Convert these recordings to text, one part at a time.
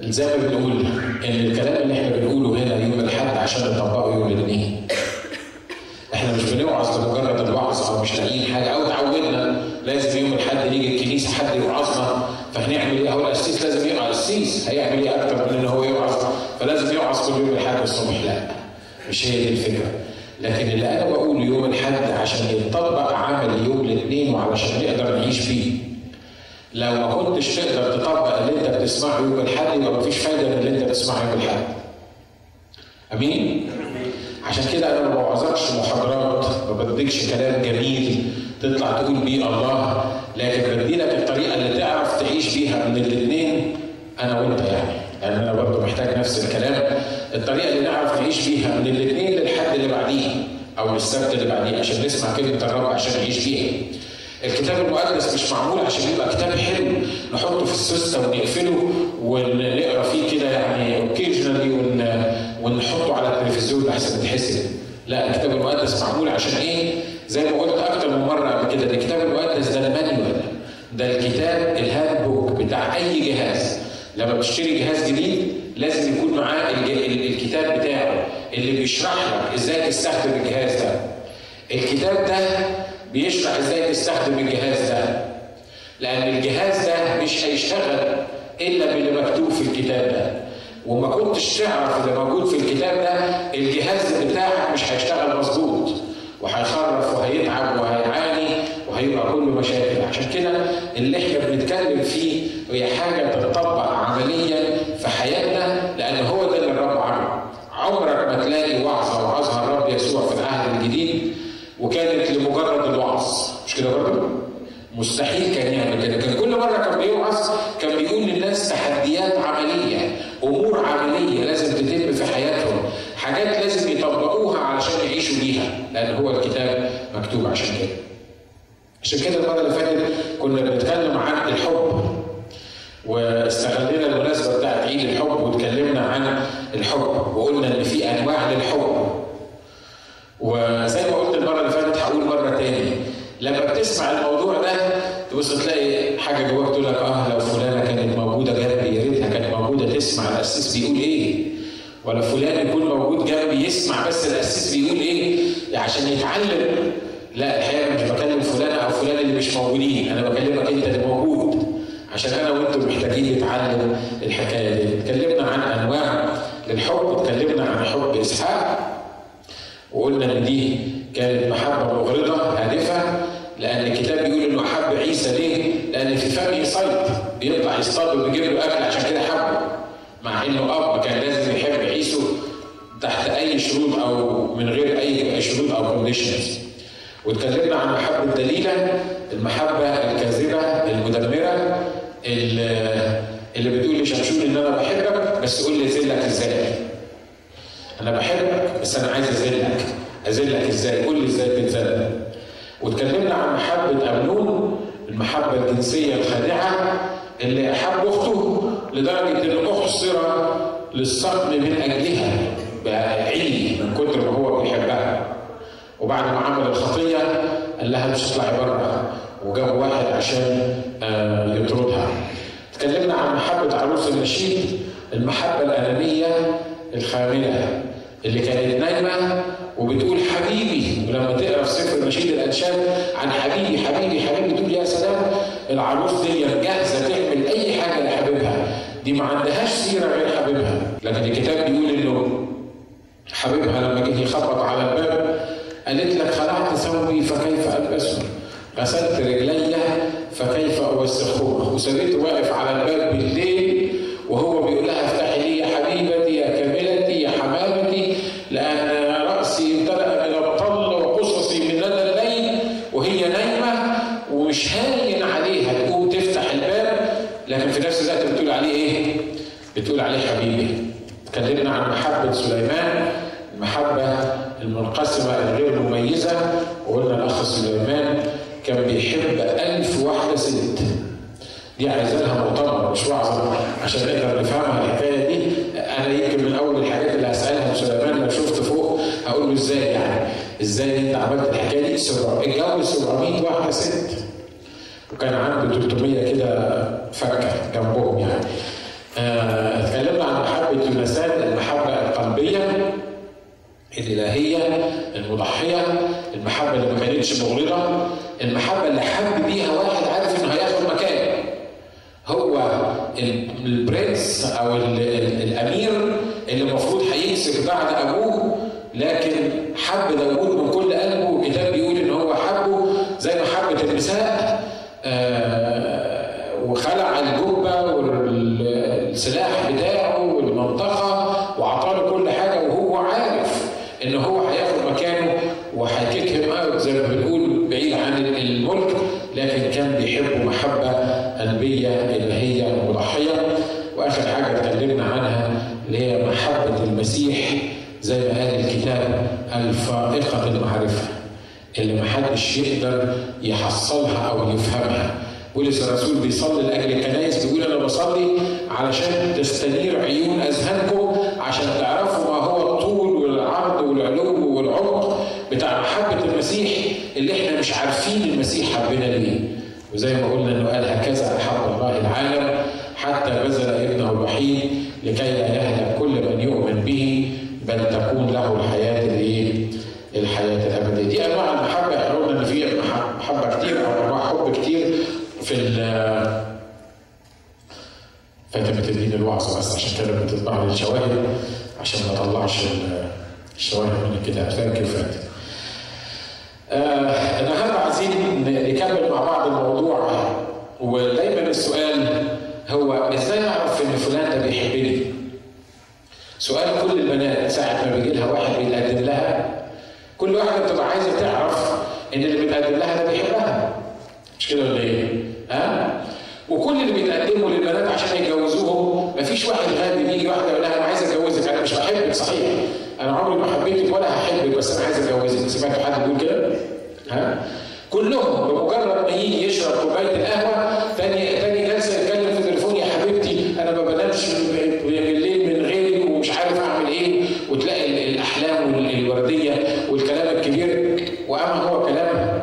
زي ما بنقول ان الكلام اللي احنا بنقوله هنا يوم الاحد عشان نطبقه يوم الاثنين. احنا مش بنوعظ لمجرد الوعظ او مش لاقيين حاجه او اتعودنا لازم يوم الاحد يجي الكنيسه حد يوعظنا، فهنعمل ايه؟ هو القسيس لازم يقرا، القسيس هيعمل ايه اكتر من ان هو يوعظ؟ فلازم يوعظ كل يوم الاحد الصبح. لا، مش هي دي الفكره. لكن اللي انا بقوله يوم الاحد عشان يتطبق عمل يوم الاثنين وعلشان نقدر نعيش بيه. لو ما كنتش تقدر تطبق اللي انت بتسمعه يوم الاحد يبقى مفيش فايده من اللي انت بتسمعه يوم الاحد. امين؟ عشان كده انا ما بوعظكش محاضرات، ما بديكش كلام جميل تطلع تقول بيه الله، لكن بدي لك الطريقه اللي تعرف تعيش بيها من الاثنين انا وانت يعني انا برضه محتاج نفس الكلام، الطريقه اللي نعرف نعيش بيها من الاثنين للحد اللي بعديه او للسبت اللي بعديه عشان نسمع كلمه الرب عشان نعيش بيها. الكتاب المقدس مش معمول عشان يبقى كتاب حلو نحطه في السيستم ونقفله ونقرا فيه كده يعني اوكيجنالي ونحطه على التلفزيون احسن تحس. لا، الكتاب المقدس معمول عشان ايه؟ زي ما قلت اكتر من مره قبل كده، الكتاب المقدس ده المانيوال، ده الكتاب الهاند بوك بتاع اي جهاز. لما بتشتري جهاز جديد لازم يكون معاه الكتاب بتاعه اللي بيشرح لك ازاي تستخدم الجهاز ده. الكتاب ده بيشرح ازاي تستخدم الجهاز ده، لان الجهاز ده مش هيشتغل الا باللي مكتوب في الكتاب ده، وما كنتش تعرف اللي موجود في الكتاب ده الجهاز بتاعك مش هيشتغل مظبوط وهيخرف وهيتعب وهيعاني وهيبقى كله مشاكل. عشان كده اللي احنا بنتكلم فيه هي حاجه تتطبق عمليا في حياتنا، لان هو ده اللي الرب عمله. عمرك ما تلاقي وعظه وعظها الرب يسوع في العهد الجديد وكانت لمجرد الوعظ، مش كده برضه؟ مستحيل كان يعمل كده، كان كل مره كان بيوعظ كان بيقول للناس تحديات عمليه، امور عمليه لازم تتم في حياتهم، حاجات لازم يطبقوها علشان يعيشوا بيها، لان هو الكتاب مكتوب عشان كده. عشان كده المره اللي فاتت كنا بنتكلم عن الحب، واستغلينا المناسبه بتاعت عيد الحب واتكلمنا عن الحب وقلنا ان في انواع للحب. وزي ما قلت المره اللي فاتت هقول مره تاني، لما بتسمع الموضوع ده تبص تلاقي حاجه جواك تقول لك اه لو فلانه كانت موجوده جنبي يا ريتها كانت موجوده تسمع القسيس بيقول ايه، ولا فلان يكون موجود جنبي يسمع بس القسيس بيقول ايه عشان يتعلم. لا، الحقيقه مش بكلم فلانه او فلان اللي مش موجودين، انا بكلمك انت اللي موجود، عشان انا وانتم محتاجين نتعلم الحكايه دي. اتكلمنا عن انواع للحب، اتكلمنا عن حب اسحاق وقلنا ان دي كانت محبه مغرضه هادفه، لان الكتاب بيقول انه احب عيسى. ليه؟ لان في فمه صيد، بيطلع يصطاد وبيجيب له اكل، عشان كده حبه، مع انه اب كان لازم يحب عيسو تحت اي شروط او من غير اي شروط او كونديشنز. واتكلمنا عن المحبه الدليله، المحبه الكاذبه المدمره اللي بتقول لشمشون ان انا بحبك بس قول لي ازلك ازاي. أنا بحبك بس أنا عايز أذلك، أذلك إزاي؟ قول لي إزاي تتذل. واتكلمنا عن محبة أمنون، المحبة الجنسية الخادعة اللي أحب أخته لدرجة إن أحصر للسقم من أجلها بعيني من كتر ما هو بيحبها. وبعد ما عمل الخطية قال لها مش تطلعي بره، وجاب واحد عشان يطردها. اتكلمنا عن محبة عروس النشيد، المحبة الأنانية الخاملة اللي كانت نايمة وبتقول حبيبي، ولما تقرا في سفر نشيد الانشاد عن حبيبي حبيبي حبيبي تقول يا سلام، العروس دي جاهزة تعمل أي حاجة لحبيبها، دي ما عندهاش سيرة غير حبيبها، لكن الكتاب بيقول إنه حبيبها لما جه يخبط على الباب قالت لك خلعت ثوبي فكيف ألبسه؟ غسلت رجلي فكيف أوسخهما؟ وسابته واقف على الباب بالليل وهو بيقول لها افتحي لي يا حبيبتي يا كاملتي يا حمامتي، لأن رأسي امتلأ من الطل وقصصي من لدى الليل، وهي نايمة ومش هاين عليها تقوم تفتح الباب، لكن في نفس الوقت بتقول عليه إيه؟ بتقول عليه حبيبي. اتكلمنا عن محبة سليمان، المحبة المنقسمة الغير مميزة، وقلنا الأخ سليمان كان بيحب 1000 واحدة ست. دي عايزين لها مؤتمر مش وعظه عشان نقدر نفهمها الحكايه دي. انا يمكن من اول الحاجات اللي هسالها لسليمان لو شفت فوق هقول له ازاي يعني؟ ازاي انت عملت الحكايه دي؟ اتجوز 700 واحده ست وكان عنده 300 كده فكه جنبهم يعني. التماسات المحبة القلبية الإلهية المضحية، المحبة اللي ما كانتش مغرضة، المحبة اللي حب بيها واحد عارف إنه هياخد مكان. هو البرنس أو الأمير اللي المفروض هيمسك بعد أبوه، لكن حب داوود من كل قلبه، والكتاب بيقول إن هو حبه زي ما حبت النساء، وخلع الجبة والسلاح بتاعه والمنطقة وعطاله كل حاجة، وهو عارف إن هو هياخد مكانه وهيكتهم زي ما بنقول بعيد عن الملك، لكن كان بيحبه محبة قلبية اللي هي مضحية. وآخر حاجة اتكلمنا عنها اللي هي محبة المسيح زي ما قال الكتاب، الفائقة المعرفة اللي محدش يقدر يحصلها أو يفهمها. بولس الرسول بيصلي لأجل الكنائس بيقول أنا بصلي علشان تستنير عيون أذهانكم عشان تعرفوا ما هو الطول والعرض والعلو والعمق بتاع محبة المسيح اللي إحنا مش عارفين المسيح حبنا ليه. وزي ما قلنا إنه قال هكذا أحب الله العالم حتى بذل ابنه الوحيد لكي لا يهلك كل من يؤمن به بل تكون له الحياة الحياة الأبدية. دي أنواع المحبة، إحنا قلنا إن في محبة كتير أو أنواع حب كتير في فاتمة الدين الوعظة، بس عشان كده بتطبع لي الشواهد عشان ما اطلعش الشواهد من الكتاب. ثانك يو فاتن. النهارده عايزين نكمل مع بعض الموضوع، ودايما السؤال هو ازاي اعرف ان فلان ده بيحبني؟ سؤال كل البنات ساعة ما بيجي لها واحد بيتقدم لها، كل واحدة بتبقى عايزة تعرف ان اللي بيتقدم لها ده بيحبها، مش كده ولا ايه؟ ها؟ وكل اللي بيتقدموا للبنات عشان يتجوزوهم مفيش واحد غبي بيجي واحدة يقول لها أنا عايز أتجوزك، أنا مش بحبك صحيح، أنا عمري ما حبيتك ولا هحبك، بس أنا عايز أتجوزك. سمعتوا حد بيقول كده؟ ها؟ كلهم بمجرد ما يجي يشرب كوباية القهوة تاني جلسة يتكلم في التليفون يا حبيبتي أنا ما بنامش بالليل من غيرك ومش عارف أعمل إيه، وتلاقي الأحلام الوردية والكلام الكبير. وأما هو كلام،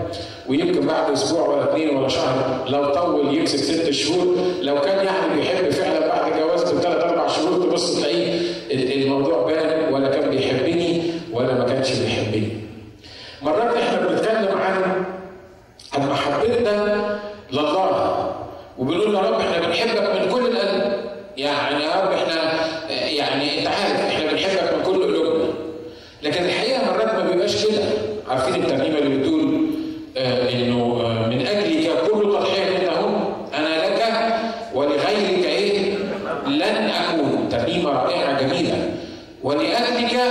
ويمكن بعد اسبوع ولا اثنين ولا شهر لو طول يمسك 6 شهور، لو كان يعني بيحب فعلا بعد جوازته 3-4 شهور تبص تلاقيه الموضوع بان ولا كان بيحبني ولا ما كانش بيحبني. مرات احنا بنتكلم عن محبتنا لله وبنقول يا رب احنا بنحبك من كل القلب، يعني يا رب احنا يعني انت عارف احنا بنحبك من كل قلوبنا، لكن الحقيقه مرات ما بيبقاش كده. عارفين الترنيمه اللي بتقول إنه من أجلك كل تضحية منهم أنا لك ولغيرك إيه؟ لن أكون. ترنيمة رائعة جميلة. ولأجلك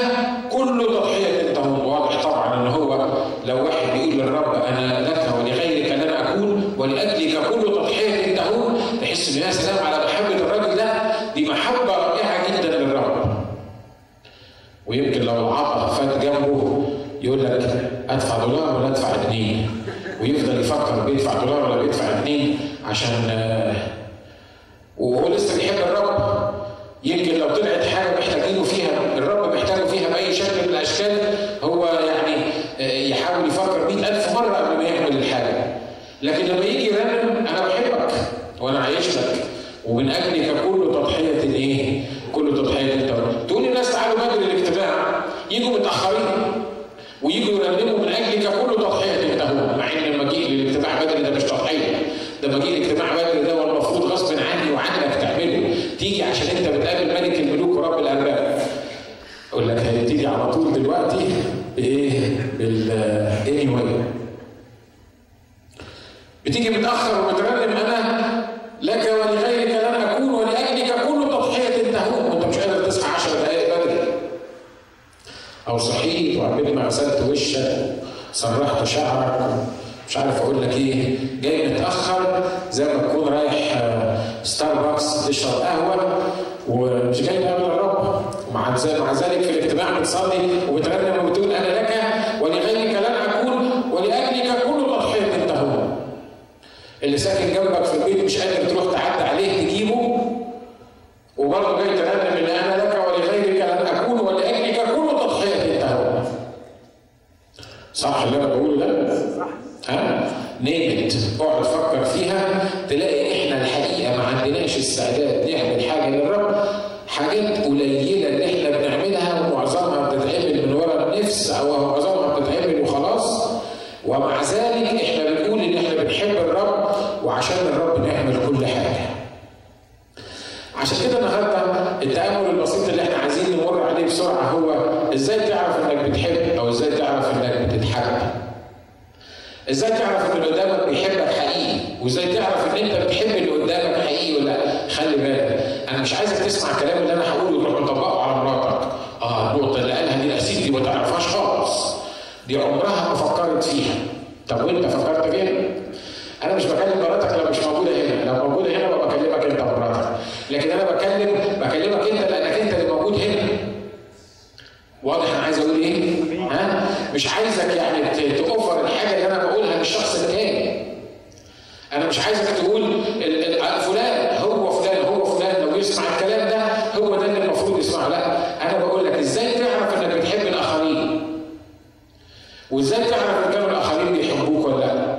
كل تضحية منهم، واضح طبعا إن هو لو واحد بيقول للرب أنا لك ولغيرك لن أكون ولأجلك كل تضحية منهم، تحس إن يا سلام على محبة الراجل ده، دي محبة رائعة جدا للرب. ويمكن لو العطا فات جنبه يقول لك أدفع $1 ولا أدفع 2، ويفضل يفكر بيدفع $1 ولا بيدفع 2 عشان وهو لسه بيحب الرب. يمكن لو طلعت حاجة محتاجينه فيها الرب محتاجه فيها بأي شكل من الأشكال، هو يعني يحاول يفكر 100,000 مرة قبل ما يعمل الحاجة، لكن لما يجي يرنم أنا بحبك وأنا عايش لك ومن أجلك كل تضحية إيه؟ كل تضحية أنت. تقول للناس تعالوا بدري الاجتماع، يجوا متأخرين ويجوا يرنموا من أجلك كل تضحية انتهوا، مع إن لما جه للاجتماع بدري ده مش تضحية، ده لما جه الاجتماع بدري ده والمفروض غصب عني وعنك تعمله، تيجي عشان أنت بتقابل ملك الملوك ورب الأرباب. أقول لك هتيجي على طول دلوقتي بإيه؟ بالأنيوي. بتيجي متأخر وبترنم أنا لك ولغيرك لن أكون ولأجلك كل تضحية انتهوا، وأنت مش قادر تصحى 10 دقايق بدري. أو صحيت وعملت ما غسلت وشك وسرحت شعرك مش عارف أقول لك إيه، جاي متأخر زي ما تكون رايح ستاربكس تشرب قهوة ومش جاي تقابل الرب، ومع ذلك في الاجتماع بتصلي وبترنم وبتقول أنا لك ولغيرك لن أكون ولأجلك كل تضحية انتهوا. اللي ساكن جنبك في البيت مش قادر تروح تعدي عليه تجيبه، وبرضه جاي ترنم إن أنا لك ولغيرك لن أكون ولأجلك كل تضحية انتهوا. صح اللي أنا بقوله ده؟ صح. ها؟ نمت، اقعد فكر فيها، تلاقي إحنا الحقيقة ما عندناش السعادات نعمل حاجة للرب، حاجات قليلة كده النهارده التأمل البسيط اللي احنا عايزين نمر عليه بسرعه هو ازاي تعرف انك بتحب، او ازاي تعرف انك بتتحب، ازاي تعرف ان اللي قدامك بيحبك حقيقي، وازاي تعرف ان انت بتحب اللي قدامك حقيقي ولا. خلي بالك انا مش عايزك تسمع الكلام اللي انا هقوله وتروح تطبقه على مراتك. النقطه اللي قالها دي اسيدي ما تعرفهاش خالص، دي عمرها ما فكرت فيها. طب وانت فكرت فيها؟ انا مش بكلم مراتك لو مش موجوده هنا، لو موجوده هنا ببقى بكلمك انت مراتك، لكن انا بكلمك انت لانك انت اللي موجود هنا. واضح انا عايز اقول ايه؟ ها؟ مش عايزك يعني تأوفر الحاجه اللي انا بقولها للشخص التاني. انا مش عايزك تقول فلان هو فلان هو فلان لو يسمع الكلام ده هو ده اللي المفروض يسمعه، لا. انا بقول لك ازاي تعرف انك بتحب الاخرين، وازاي تعرف ان كانوا الاخرين بيحبوك ولا لا.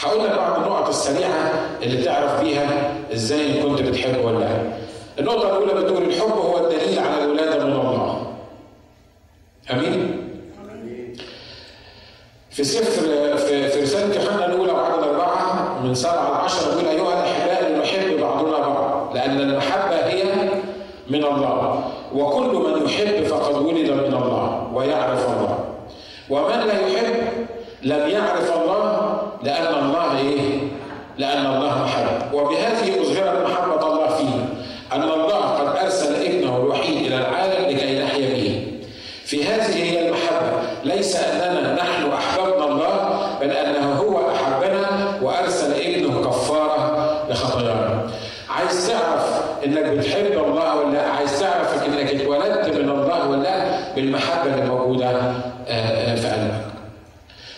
هقول لك بعض النقط السريعه اللي تعرف بيها ازاي كنت بتحب ولا لا. النقطه الاولى بتقول الحب هو الدليل على الولاده من الله. امين. في سفر في رساله يوحنا الاولى وعدد 4 من 7-10 بيقول ايها الاحباء لنحب بعضنا بعض لان المحبه هي من الله، وكل من يحب فقد ولد من الله ويعرف الله، ومن لا يحب لم يعرف الله لان الله ايه؟ لان الله محب. وبهذه اظهرت محبه الله فينا ان الله قد ارسل ابنه الوحيد الى العالم لكي نحيا به. في هذه هي المحبه، ليس اننا نحن احببنا الله بل انه هو احبنا وارسل ابنه كفاره لخطايانا. عايز تعرف انك بتحب الله ولا عايز تعرف انك اتولدت من الله ولا بالمحبه اللي موجوده في قلبك.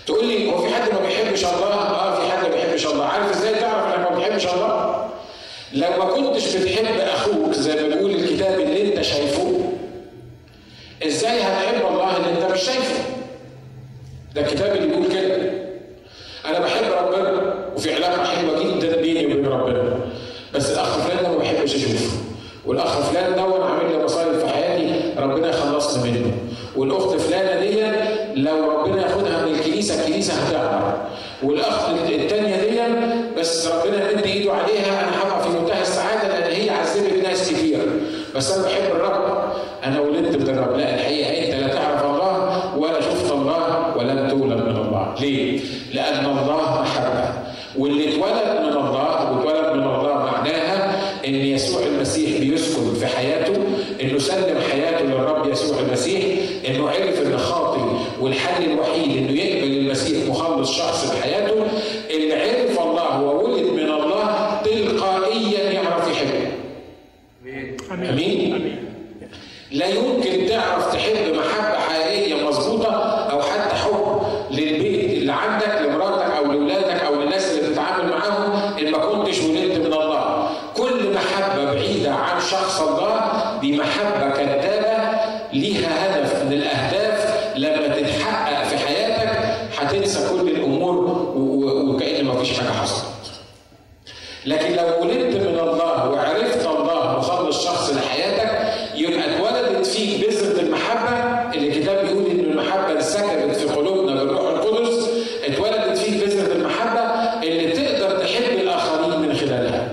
تقول لي هو في حد ما بيحبش الله؟ في حد ما بيحبش الله. عارف ازاي تعرف انك ما بتحبش الله؟ لو ما كنتش بتحب اخوك زي ما بيقول الكتاب اللي انت شايفه، ازاي هتحب الله اللي انت مش شايفه؟ ده الكتاب اللي بيقول كده. انا بحب ربنا وفي علاقه حلوه جدا بيني وبين ربنا، بس الاخ فلان ده ما بحبش اشوفه، والاخ فلان ده وانا عامل لي مصايب في حياتي ربنا يخلصني منه، والاخت فلانه دي لو ربنا ياخدها من الكنيسه الكنيسه هتعمل، والاخ الثانيه دي بس ربنا يمد ايده عليها انا هبقى في منتهى السعاده لان هي عذبت ناس كتير، بس انا بحب الرب، انا ولدت من الرب. لا، الحقيقه انت لا تعرف الله ولا شفت الله ولم تولد من الله. ليه؟ لان الله محبه، واللي اتولد من الله واتولد من الله معناها ان يسوع المسيح بيسكن في حياته، انه سلم حياته للرب يسوع المسيح، انه عرف ان خاطئ والحل الوحيد انه يقبل المسيح مخلص شخص في حياته. اللي عرف الله وولد من الله تلقائيا يعرف يحبه. امين. لا يمكن تعرف تحب محبه حقيقيه مظبوطه او حتى حب للبيت اللي عندك، لمراتك او لاولادك او للناس اللي بتتعامل معاهم، ان ما كنتش ولدت من الله. كل محبه بعيده عن شخص الله دي محبه كذابه، ليها هدف من الاهداف لما تتحقق في حياتك هتنسى كل الامور وكأن ما فيش حاجه حصلت. لكن لو ولدت من الله وعرفت الله مخلص شخص لحياتك يبقى اتولدت فيك بذره المحبه. الكتاب بيقول ان المحبه انسكبت في قلوبنا بالروح القدس، اتولدت فيك بذره المحبه اللي تقدر تحب الاخرين من خلالها.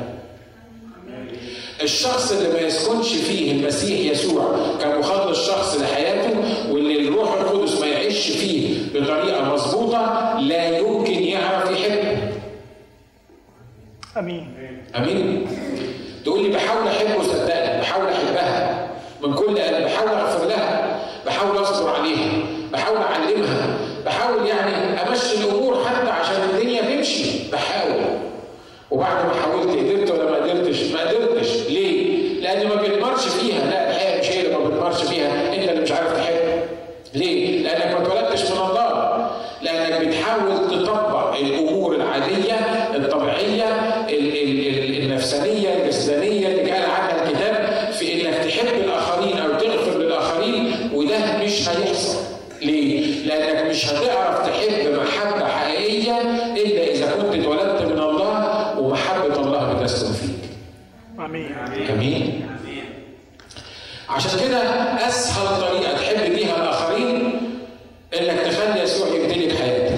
الشخص اللي ما يسكنش فيه المسيح يسوع كمخلص شخص لحياته واللي الروح القدس ما يعيش فيه بطريقه مظبوطه لا يمكن يعرف يحب. امين. امين. تقول لي بحاول احبه، صدقني بحاول احبها من كل قلبي، بحاول اغفر لها، بحاول اصبر عليها، بحاول اعلمها، بحاول يعني امشي الامور حتى عشان الدنيا تمشي، بحاول. وبعد ما حاولت قدرت ولا ما قدرتش؟ ما قدرتش. ليه؟ لان ما بتمرش فيها. لا، الحقيقه مش هي اللي ما بتمرش فيها، انت اللي مش عارف تحب. ليه؟ لانك ما اتولدتش من الله، لانك بتحاول تطبق الامور العاديه الطبيعيه النفسانيه الجسدانيه اللي قال عنها الكتاب في انك تحب الاخرين او تغفر للاخرين، وده مش هيحصل. ليه؟ لانك مش هتعرف تحب محبه حقيقيه الا اذا كنت اتولدت من الله ومحبه الله بتسكن فيك. امين. امين. عشان كده اسهل طريقه تحب بيها الاخرين انك تخلي يسوع يمتلك حياتك.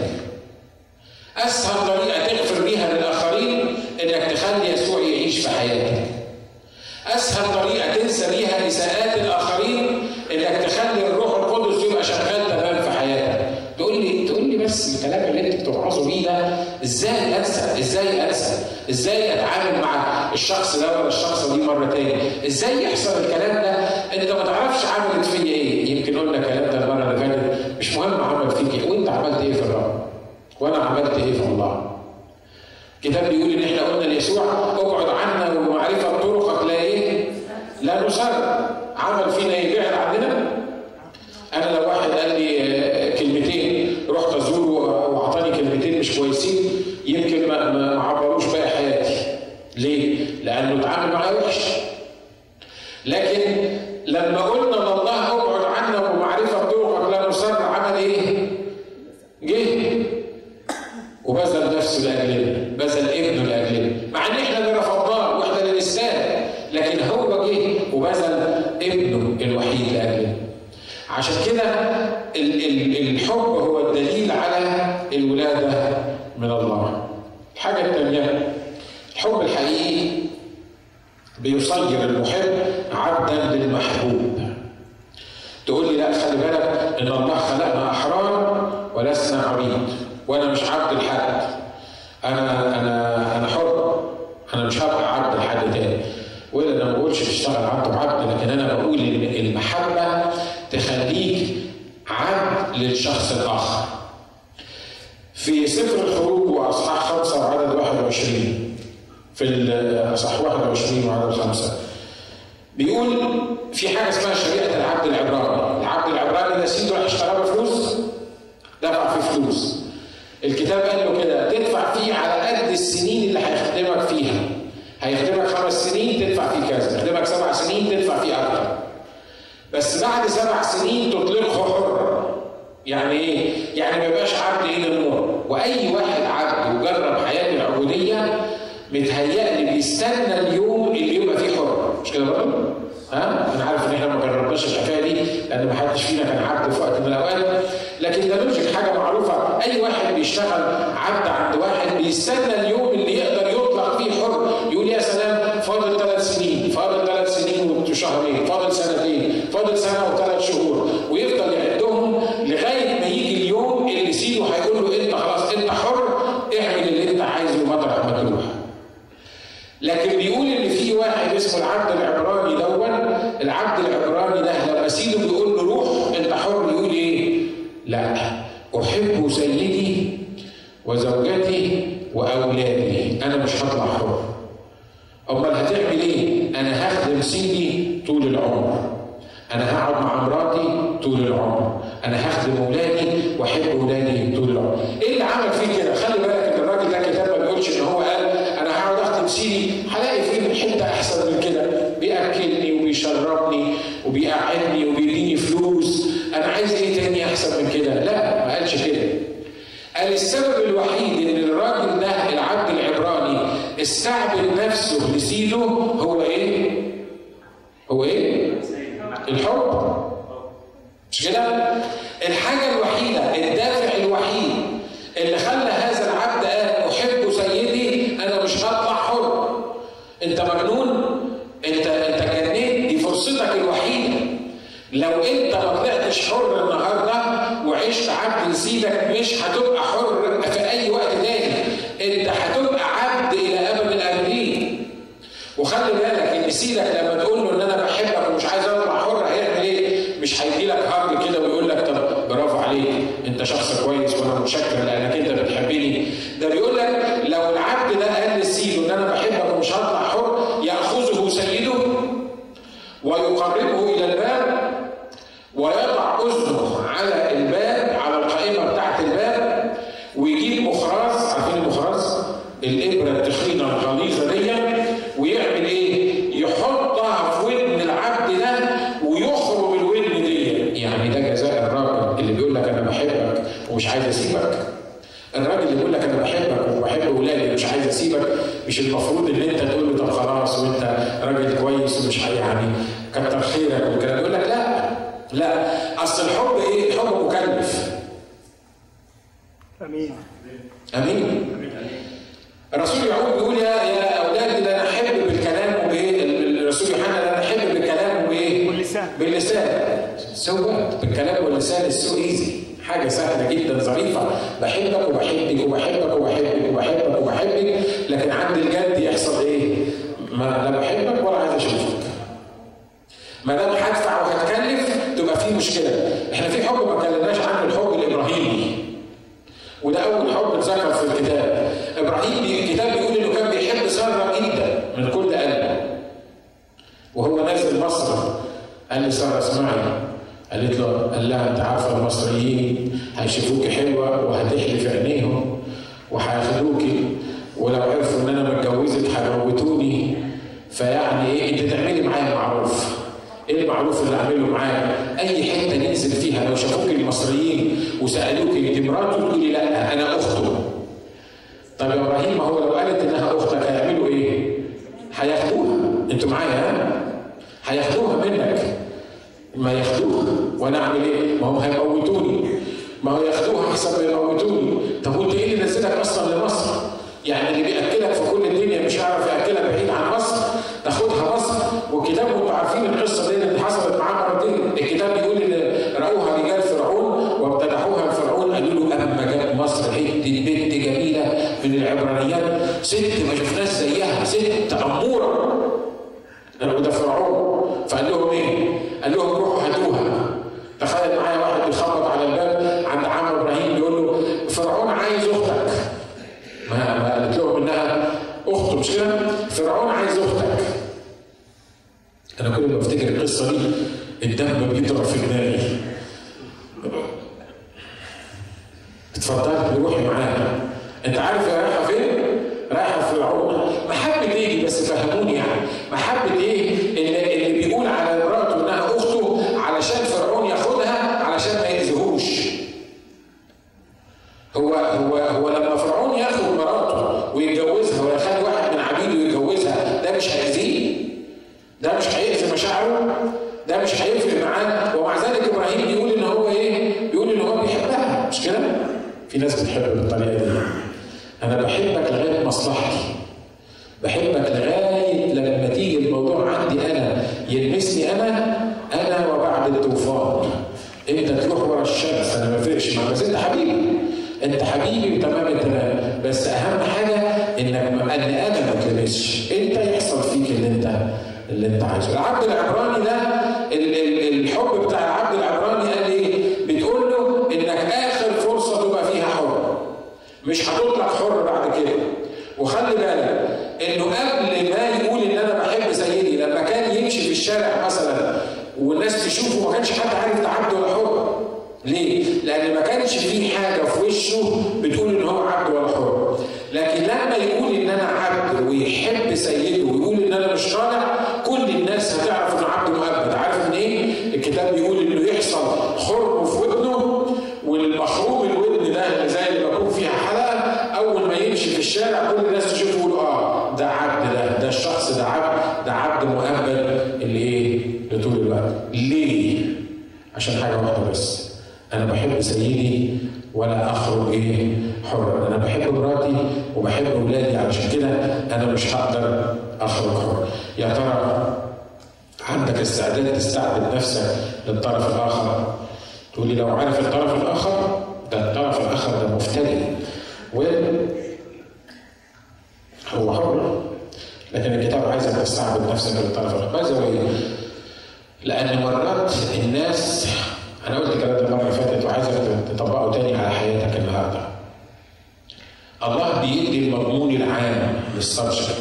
اسهل طريقه تغفر بيها للاخرين انك تخلي يسوع يعيش في حياتك. تسميها إساءات الآخرين، إنك تخلي الروح القدس يبقى شغال تمام في حياتك. تقول لي بس الكلام اللي أنت بتوعظوا بيه ده إزاي أنسى؟ إزاي أتعامل مع الشخص ده ولا الشخصة دي مرة تاني؟ إزاي يحصل الكلام ده؟ أنت ما تعرفش عملت فيا إيه؟ يمكن قلنا الكلام ده المرة اللي فاتت، مش مهم عملت فيك إيه، وأنت عملت إيه في الرب؟ وأنا عملت إيه في الله؟ الكتاب بيقول إن إحنا قلنا ليسوع اقعد عنا ومعرفة طرقك لا إيه؟ لا نسر. عمل فينا إيه؟ بعد عندنا؟ أنا لو واحد قال لي كلمتين رحت أزوره وأعطاني كلمتين مش كويسين، يمكن ما عبروش بقى حياتي. ليه؟ لأنه اتعامل معايا وحش. لكن لما قلنا إن الله اقعد عنا ومعرفة طرقك لا نسر، عمل إيه؟ جه وبذل نفسه لأجلنا، بذل ابنه لأجلنا، مع ان احنا اللي رفضناه واحنا اللي نستاهل، لكن هو جه وبذل ابنه الوحيد لأجلنا. عشان كده الحب هو الدليل على الولادة من الله. الحاجة الثانية، الحب الحقيقي بيصير المحب عبدا للمحبوب. تقول لي لا خلي بالك ان الله خلقنا احرار ولسنا عبيد، وانا مش عبد لحد، انا حر، انا مش هبقى عبد لحد تاني. ولا انا ما بقولش تشتغل عبد وعبد، لكن انا بقول ان المحبه تخليك عبد للشخص الاخر. في سفر الخروج واصحاح 5 وعدد 21، في الاصحاح 21 وعدد 5 بيقول في حاجه اسمها شريعه العبد العبراني. العبد العبراني ده سيده راح اشترى بفلوس، دفع فيه فلوس. الكتاب قال له كده تدفع فيه على قد السنين اللي هيخدمك فيها. هيخدمك 5 سنين تدفع فيه كذا، هيخدمك 7 سنين تدفع فيه اكتر، بس بعد 7 سنين تطلقه حر. يعني ايه؟ يعني ما يبقاش عبد الى النور. واي واحد عبد وجرب حياه العبوديه متهيألي بيستنى اليوم اللي يبقى فيه حر، مش كده برضه؟ انا عارف ان احنا ما جربناش الحكايه دي لان ما حدش فينا كان عبد في وقت من الاوقات، لكن ده لوجيك حاجه معروفه. اي واحد بيشتغل عبد عند واحد بيستنى اليوم اللي يقدر يطلق فيه حر، يقول يا سلام فاضل 3 سنين، فاضل 3 سنين وشهرين، فاضل سنتين، فاضل سنه و3 شهور، ويفضل يعدهم لغايه ما يجي اليوم اللي سيده هيقول له انت خلاص انت حر، اعمل اللي انت عايزه مطرح ما تروح. لكن بيقول ان في واحد اسمه العبد العبراني العبد العبراني ده لما سيده بيقول له روح انت حر، يقول ايه؟ لا، احب سيدي وزوجتي واولادي، انا مش هطلع حر. امال هتعمل ايه؟ انا هخدم سيدي طول العمر، انا هقعد مع مراتي طول العمر، انا هخدم اولادي واحب اولادي طول العمر. ايه اللي عمل فيه كده؟ خلي بالك ان الراجل ده كتاب ما بيقولش ان هو قال انا هقعد اخدم سيدي هلاقي في حته احسن من كده، بياكلني وبيشربني وبيقعدني وبيديني فلوس، انا عايز ايه تاني احسن من كده؟ لا، ما قالش كده. قال السبب الوحيد ان الراجل ده العبد العبراني استعبد نفسه لسيده هو ايه؟ الحب، مش كده؟ الحاجه الوحيده، الدافع الوحيد اللي خلى هذا العبد قال احب سيدي، انا مش هطلع حر. انت مجنون، انت جنيت، دي فرصتك الوحيده. لو انت ما طلعتش حر النهارده وعشت عبد لسيدك مش هتبقى حر في اي وقت تاني، انت هتبقى عبد الى ابد الابدين. وخلي بالك ان سيدك لما تقول له ان انا بحبك ومش عايز اطلع حر، هيعمل ايه؟ مش هيجي لك هرب كده ويقول لك طب برافو عليك انت شخص كويس وانا متشكر لانك انت بتحبني. ده بيقول لك لو العبد ده قال لسيده ان انا بحبك ومش هطلع حر، ياخذه سيده ويقربه الى الباب ويضع اذنه على الباب، على القائمه بتاعت الباب، ويجيب مخراز، عارفين المخراز؟ الابره التخينه الغليظه دي، ويعمل ايه؟ يحطها في ودن العبد ده ويخرم الودن دي. يعني ده جزاء الراجل اللي بيقول لك انا بحبك ومش عايز اسيبك. الراجل اللي بيقول لك انا بحبك وبحب اولادي مش عايز اسيبك، مش المفروض ان انت تقول له طب خلاص وانت راجل كويس ومش يعني كتر خيرك والكلام. يقول لك لا، اصل الحب ايه؟ الحب مكلف. امين. الرسول يعقوب بيقول يا اولادي ده انا احب بالكلام، وبايه الرسول يوحنا ده انا احب بالكلام باللسان. باللسان سوات بالكلام واللسان السو ايزي، حاجه سهله جدا ظريفه. بحبك وبحبك وبحبك وبحبك وبحبك وبحبك، لكن عند الجد يحصل ايه؟ ما لا بحبك ولا عايز اشوفك. ما دام هدفع وهتكلف تبقى في مشكله. احنا في حب ما اتكلمناش عنه، الحب الابراهيمي، وده اول حب اتذكر في الكتاب. ابراهيم الكتاب بيقول انه كان بيحب ساره جدا من كل قلبه، وهو نازل مصر قال لي ساره اسمعي، قالت له قال لها انت عارفه المصريين هيشوفوكي حلوه وهتحلي في عينيهم وهياخدوكي، ولو عرفوا ان انا متجوزك هيموتوني، فيعني ايه انت تعملي معايا معروف. ايه المعروف اللي اعمله معاك؟ اي حته ننزل فيها لو شافوك المصريين وسالوك انت مراته تقولي لا انا اخته. طب يا ابراهيم ما هو لو قالت انها اختك هيعملوا ايه؟ هياخدوها، انتوا معايا؟ هياخدوها منك. ما ياخدوها وانا اعمل ايه؟ ما هم هيموتوني. ما هو ياخدوها احسن ما يموتوني. طب وانت ايه اللي نزلك اصلا لمصر؟ يعني اللي بياكلك في كل الدنيا مش هيعرف ياكلك بعيد عن مصر، تاخدها مصر. والكتاب وانتوا عارفين القصه دي اللي حصلت معاه مرتين. الكتاب بيقول ان راوها رجال فرعون وابتدحوها لفرعون، قالوا له اما جاب مصر حته بنت جميله من العبرانيات، ست ما شفناش زيها، ست اموره. وده فرعون. فقال لهم ايه؟ قال لهم روحوا هاتوها. تخيل معايا واحد بيخبط على الباب عند عمرو ابراهيم بيقول له فرعون عايز اختك. ما قالت لهم انها اخته مش كده؟ فرعون عايز اختك. أنا كل ما بفتكر القصة دي الدم بيضرب في دماغي. اتفضلت بروحي معاها. أنت عارف هي رايحة فين؟ رايحة في فرعون. محبة إيه بس فهموني يعني، محبة إيه اللي بيقول على مراته إنها أخته علشان فرعون ياخدها علشان ما يأذيهوش. هو لما فرعون ياخد مراته ويتجوزها ولا خد واحد من عبيده ويتجوزها، ده مش هيأذيه؟ ده مش هيقفل مشاعره؟ ده مش هيقفل معاه؟ ومع ذلك ابراهيم بيقول ان هو ايه؟ بيقول ان هو بيحبها، مش كده؟ في ناس بتحب بالطريقه دي. انا بحبك لغايه مصلحتي. بحبك لغايه لما تيجي الموضوع عندي انا يلمسني انا وبعد الطوفان. انت تروح ورا الشمس انا ما فيش معاك، بس انت حبيبي. انت حبيبي تمام التمام، بس اهم حاجه انك انا ما اتلمسش، انت يحصل فيك اللي انت عايزه. العبد العبراني ده الحب بتاع العبد العبراني قال ايه؟ بتقول له انك اخر فرصه تبقى فيها حر، مش هتطلق حر بعد كده. وخلي بالك انه قبل ما يقول ان انا بحب سيدي، لما كان يمشي في الشارع مثلا والناس تشوفه ما كانش حد عارف ده عبد ولا حر. ليه؟ لان ما كانش فيه حاجه في وشه بتقول ان هو عبد ولا حر. لكن لما يقول ان انا عبد ويحب سيده ويقول ان انا مش طالع، كل الناس هتعرف انه عبد مؤبد. عارف من ايه؟ الكتاب بيقول انه يحصل خرم في ودنه، والمخروم الودن ده اللي زي اللي بكون فيها حلقه، اول ما يمشي في الشارع كل الناس تشوفه يقولوا ده عبد، ده الشخص ده عبد، ده عبد مؤبد اللي ايه؟ لطول الوقت. ليه؟ عشان حاجه واحده بس، انا بحب سيدي ولا اخرج ايه؟ حر. انا بحب مراتي وبحب اولادي، علشان كده انا مش هقدر اخرج حر. يا ترى عندك استعداد تستعبد نفسك للطرف الاخر؟ تقول لي لو عارف الطرف الاخر ده، الطرف الاخر ده مفتري وهو حر، لكن الكتاب عايزك تستعبد نفسك للطرف الاخر. لان مرات الناس، أنا قلت الكلام ده المرة اللي فاتت وعايزك تطبقه تاني على حياتك النهارده. الله بيدي المضمون العام للسبجكت،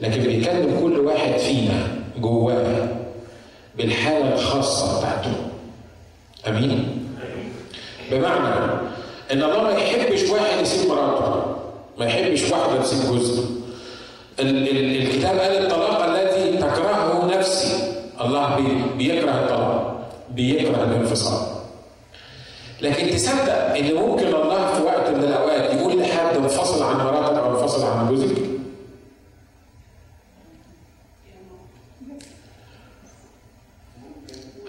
لكن بيكلم كل واحد فينا جواه بالحالة الخاصة بتاعته. أمين؟ بمعنى إن الله ما يحبش واحد يسيب مراته، ما يحبش واحدة تسيب جوزها. الكتاب قال الطلاق الذي تكرهه نفسي. الله بيكره الطلاق، بيكره الانفصال. لكن تصدق ان ممكن الله في وقت من الاوقات يقول لحد انفصل عن مراتك او انفصل عن جوزك؟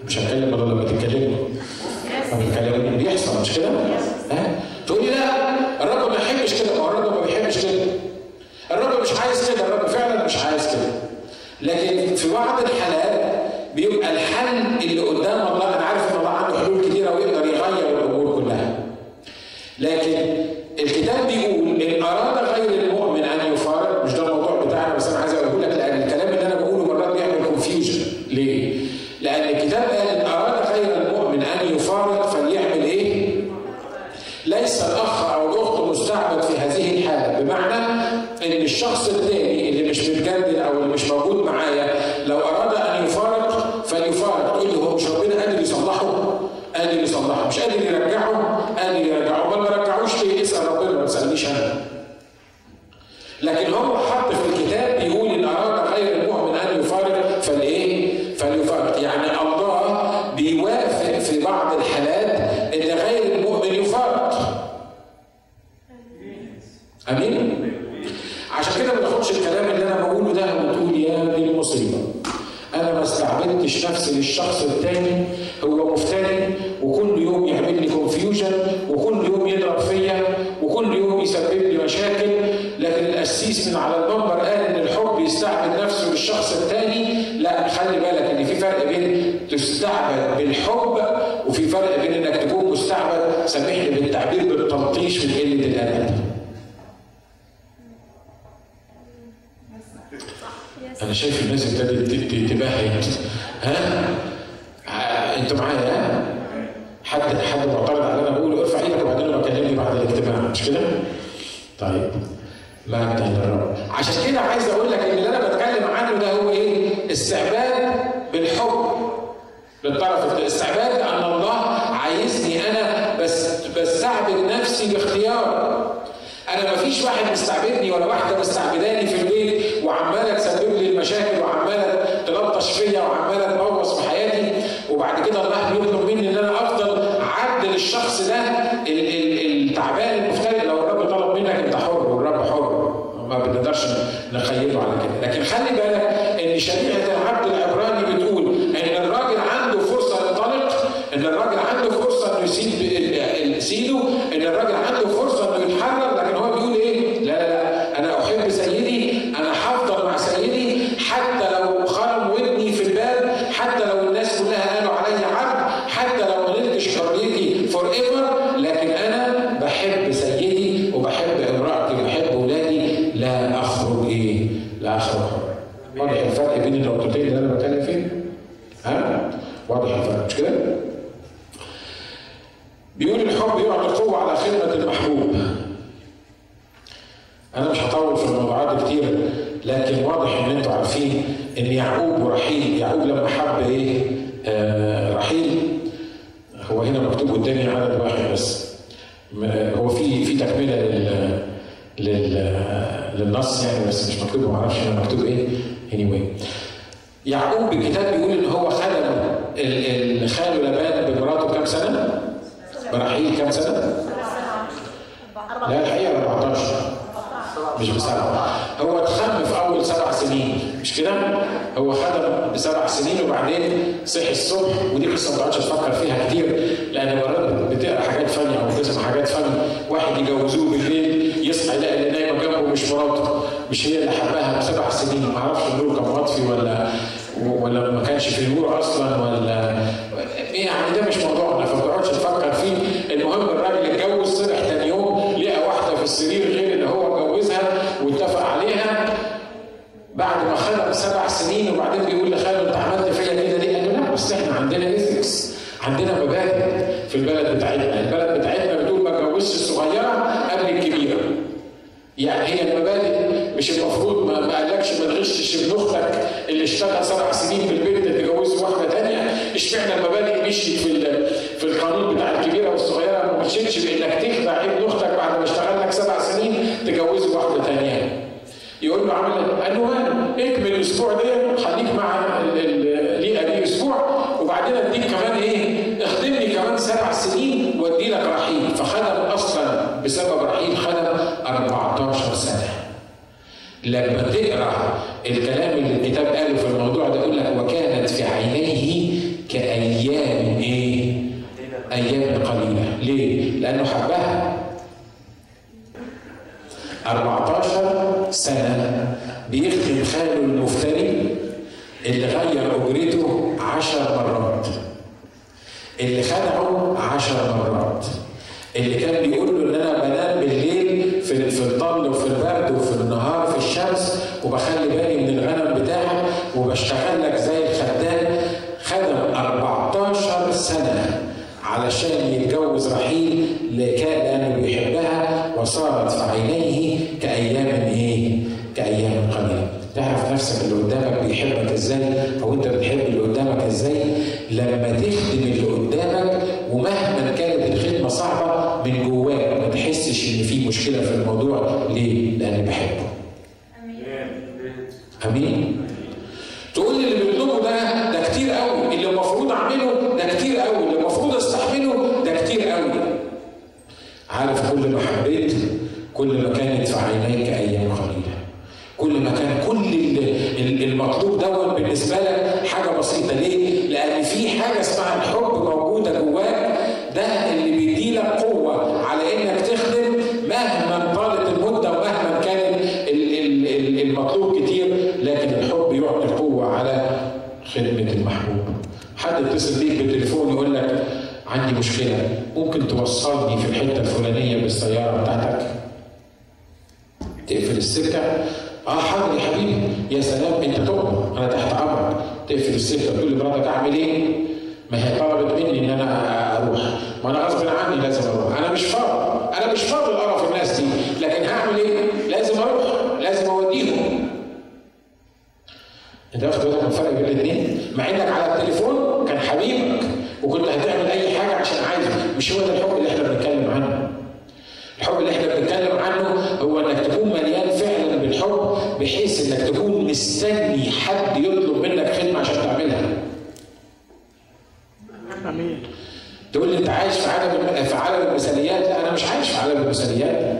مش هتكلم ولا لما تتكلموا؟ لما تتكلموا بيحصل مش كده؟ تقول لي لا الرب ما يحبش كده، الرب ما بيحبش كده، الرب مش عايز كده، الرب فعلا مش عايز كده. لكن في بعض الحالات بيبقى الحل اللي قدام الله. انا عارف ان الله عنده حلول كتيره ويقدر يغير الامور كلها، لكن الكتاب بيقول ان اراد غير المؤمن ان يفارق، مش ده الموضوع بتاعنا بس انا عايز اقول لك لان الكلام اللي انا بقوله مرات بيعمل كونفيوجن. ليه؟ لان الكتاب قال ان اراد غير المؤمن ان يفارق فليعمل ايه؟ ليس الاخ او الاخت مستعبد في هذه الحاله، بمعنى ان الشخص الثاني اللي مش متجدد او اللي مش موجود معايا لو اراد ان يفارق فليفارق. تقول لي هو مش ربنا قادر يصلحه؟ قادر يصلحه، مش قادر يرجعه؟ قادر يرجعه، امال ما رجعوش ليه؟ اسال ربنا ما تسالنيش انا. لكن هو حط في الكتاب بيقول ان اراد غير المؤمن ان يفارق فليه؟ فليفارق، يعني الله بيوافق في بعض الحالات ان غير المؤمن يفارق. امين؟ عشان كده ما تاخدش الكلام اللي انا بقوله ده وتقول يا دي المصيبه. انا ما استعبدتش نفسي للشخص التاني، هو مفتري وكل يوم يعمل لي كونفيوجن وكل يوم يضرب فيا وكل يوم يسبب لي مشاكل، لكن القسيس من على المنبر قال ان الحب يستعبد نفسه للشخص التاني. لا، خلي بالك ان في فرق بين تستعبد بالحب وفي فرق بين انك تكون مستعبد، سامحني بالتعبير، بالتلطيش من قله الادب. أنا شايف الناس ابتدت تبهت، ها؟ أنتوا معايا؟ حد معترض على اللي أنا بقوله ارفع إيدك وبعدين لو كلمني بعد الاجتماع، مش كده؟ طيب، لا عبد إلا الرب. عشان كده عايز أقول لك إن اللي أنا بتكلم عنه ده هو إيه؟ استعباد بالحب للطرف الثاني، استعباد أن الله عايزني أنا بستعبد نفسي باختيار. أنا مفيش واحد مستعبدني ولا واحدة مستعبداني في البيت وعمالة تسبب لي المشاكل وعمالة تلطش فيا وعمالة تبوظ في حياتي، وبعد كده الله بيطلب مني إن أنا أفضل أعدل الشخص ده التعبان المفترق. لو الرب طلب منك أنت حر والرب حر، ما بنقدرش نخيله على كده. لكن خلي بالك إن شريعة العبد العبراني بتقول إن الراجل عنده فرصة ينطلق، إن الراجل عنده فرصة إنه يسيب سيده، إن الراجل عنده فرصة إنه يتحرر، لكن هو بيقول إيه؟ لا لا لا، أنا أحب سيدي، أنا هفضل مع سيدي حتى لو خرم ودني في الباب، حتى لو الناس كلها قالوا عليا عبد، حتى لو ما نلتش حريتي فور ايفر، لكن أنا بحب سيدي وبحب امرأتي وبحب أولادي، لا أخرج إيه؟ لا أخرج. واضح الفرق بين النقطتين اللي أنا بتكلم فيها؟ ها؟ واضح الفرق مش كده؟ بيقول الحب يعطي القوة على خدمة المحبوب. أنا مش هطول في الموضوعات كتير، لكن واضح إن أنتوا عارفين إن يعقوب ورحيل، يعقوب لما حب إيه؟ رحيل. هو هنا مكتوب قدامي عدد واحد بس، هو في تكملة للنص يعني، بس مش مكتوب، معرفش أنا مكتوب إيه؟ anyway. يعقوب الكتاب بيقول إن هو خاله لبان بمراته كام سنة؟ برحيل كام سنة؟ لا الحقيقة 14، مش بسبعة. هو اتخم في أول 7 سنين، مش كده؟ هو خدم 7 سنين وبعدين صحي الصبح، ودي قصة ما تقعدش تفكر فيها كتير، لأن مرات بتقرا حاجات فانية أو بتسمع حاجات فانية، واحد يجوزوه بالليل يصحى يلاقي اللي نايمة جنبه مش مراته، مش هي اللي حباها ب7 سنين، ما أعرفش النور كان مطفي ولا ما كانش في نور أصلا ولا يعني، ده مش موضوعنا فما تقعدش تفكر فيه. المهم الراجل اتجوز، صبح تاني يوم لقى واحدة في السرير غير اللي هو واتفق عليها بعد ما خلق 7 سنين، وبعدين بيقول لخاله انت عملت فيا كده ليه؟ قال له لا بس احنا عندنا ايثكس، عندنا مبادئ في البلد بتاعتنا، البلد بتاعتنا بتقول ما تجوزش الصغيره قبل الكبيره، يعني هي المبادئ، مش المفروض ما قالكش ما تغشش ابن اختك اللي اشتغل 7 سنين في البيت تتجوزه واحده ثانيه؟ اشمعنى المبادئ مشيت في القانون بتاع الكبيره والصغيره، ما مشيتش بانك تخدع ابن اختك بعد ما اشتغل لك 7 سنين تجوزه واحده ثانيه؟ يقول له عمل ايه؟ قال له اكمل الاسبوع ده، خليك مع ليها دي اسبوع وبعدين اديك كمان ايه؟ اخدمني كمان 7 سنين وادي لك رحيل. فخدم اصلا بسبب رحيل خدم 14 سنه. لما تقرا الكلام اللي الكتاب قاله في الموضوع ده يقول لك وكانت في عينيه كايام ايه؟ ايام قليله. ليه؟ لانه حبها 14 سنة، بيخدم خاله المفتري اللي غير اجرته 10 مرات، اللي خدعه 10 مرات، اللي كان بيقول له ان انا بنام بالليل في الظل وفي البرد وفي النهار في الشمس وبخلي بالي من الغنم بتاعك وبشتغل لك زي الخدام، خدم 14 سنه علشان يتجوز رحيل لانه بيحبها، وصارت في عينيه كايام ايه؟ كايام قليله. تعرف نفسك اللي قدامك بيحبك ازاي؟ او انت بتحب اللي قدامك ازاي؟ لما تخدم اللي قدامك ومهما كانت الخدمه صعبه من جواك ما تحسش ان في مشكله في الموضوع. ليه؟ لاني بحبه. امين. امين. تقول لي اللي بيطلبه ده كتير قوي، اللي المفروض اعمله ده كتير قوي، اللي المفروض استحمله ده كتير قوي. عارف كل ما حبيت كل ما كانت في عينيك ايام قليله، كل ما كان كل المطلوب دوت بالنسبه لك حاجه بسيطه. ليه؟ لان في حاجه اسمها الحب موجوده جواك، ده اللي بيدي لك قوه على انك تخدم مهما طالت المده ومهما كان المطلوب كتير، لكن الحب يعطي قوه على خدمه المحبوب. حد يتصل بيك بالتليفون يقول لك عندي مشكله، ممكن توصلني في الحته الفلانيه بالسياره بتاعتك؟ تقفل السكه. اه حاضر يا حبيبي، يا سلام انت تؤمر، انا تحت امرك. تقفل السكه تقول لمراتك اعمل ايه؟ ما هي طلبت مني ان انا اروح، ما انا غصب عني لازم اروح، انا مش فاضي، انا مش فاضي لقرف الناس دي، لكن هعمل ايه؟ لازم اروح، لازم اوديهم. انت واخد بالك من الفرق بين الاثنين؟ مع انك على التليفون كان حبيبك وكنت هتعمل اي حاجه عشان عايزه. مش هو ده الحب اللي احنا بنتكلم عنه. الحب اللي احنا بنتكلم عنه هو انك تكون مليان فعلا بالحب، بحيث انك تكون مستني حد يطلب منك خدمه عشان تعملها. امين. تقول لي انت عايش في عالم المثاليات. لا، انا مش عايش في عالم المثاليات،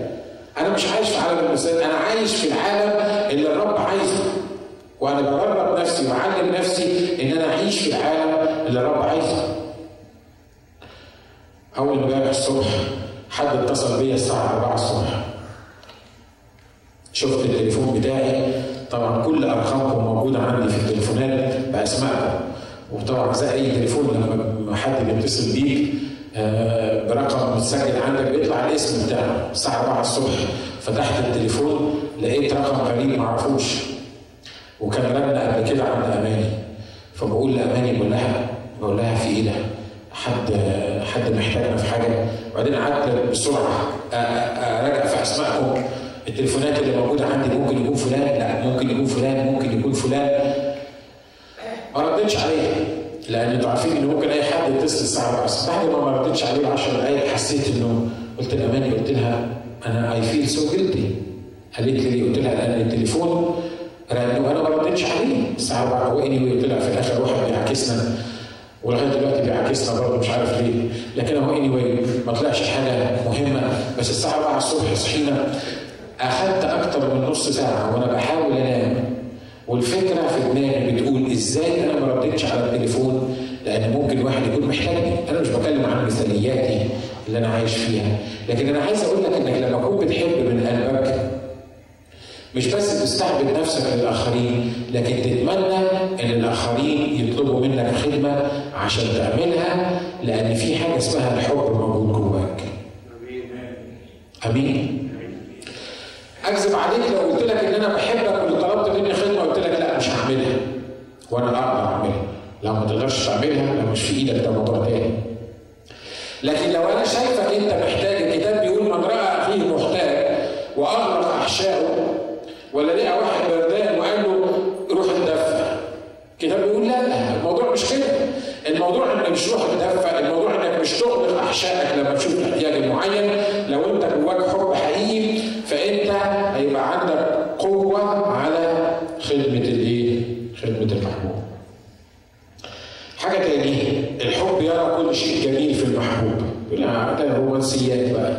انا مش عايش في عالم المثاليات، انا عايش في العالم اللي الرب عايزه، وانا بدرب نفسي وبعلم نفسي ان انا اعيش في العالم اللي الرب عايزه. اول امبارح الصبح حد اتصل بيا الساعه 4 الصبح، شفت التليفون بتاعي، طبعا كل ارقامكم موجوده عندي في التليفونات باسمائكم، وطبعا زي اي تليفون لما حد بيتصل بيك برقم متسجل عندك بيطلع الاسم بتاعه. الساعه 4 الصبح فتحت التليفون لقيت رقم غريب ما اعرفوش، وكان رن قبل كده عند اماني، فبقول لاماني بقول لها في ايه ده؟ حد محتاجنا في حاجه؟ وبعدين قعدت بسرعه اراجع في اسمائكم، التليفونات اللي موجوده عندي ممكن يكون فلان، لا ممكن يكون فلان، ممكن يكون فلان. ما ردتش عليه، لان انتوا عارفين ان ممكن اي حد يتصل الساعه 10، بعد ما ردتش عليه 10 دقائق حسيت انه قلت لاماني، قلت لها انا اي فيل سو جلتي. قالت لي ليه؟ قلت لها لان التليفون رن وانا ما ردتش عليه الساعه 4 واني، وطلع في الاخر واحد بيعاكسنا ولغايه دلوقتي بيعاكسنا برضه مش عارف ليه، لكن هو اني واي ما طلعش حاجه مهمه. بس الساعه 4 الصبح صحينا، اخدت اكتر من نص ساعه وانا بحاول انام، والفكره في دماغي بتقول ازاي انا ما ردتش على التليفون، لان ممكن واحد يكون محتاجني. انا مش بتكلم عن مثالياتي اللي انا عايش فيها، لكن انا عايز اقول لك انك لما تكون بتحب من قلبك مش بس تستعبد نفسك للاخرين، لكن تتمنى ان الاخرين يطلبوا منك خدمه عشان تعملها، لان في حاجه اسمها الحب موجود جواك. امين. اكذب عليك لو قلت لك ان انا بحبك واللي طلبت مني خدمه قلت لك لا مش هعملها، وانا اقدر اعملها. لو ما تقدرش تعملها لو مش في ايدك ده موضوع تاني، لكن لو انا شايفك انت محتاج، الكتاب بيقول من راى اخيه محتاج واغلق احشائه، ولا لقى واحد بردان وقال له روح اتدفى. الكتاب بيقول لا، الموضوع مش كده، الموضوع انك مش روح تدفى، الموضوع انك مش تغلق احشائك لما تشوف احتياج معين. لو انت جواك حب حقيقي فانت هيبقى عندك قوه على خدمه الايه؟ خدمه المحبوب. حاجه تانيه، الحب يرى كل شيء جميل في المحبوب. ده الرومانسيات بقى،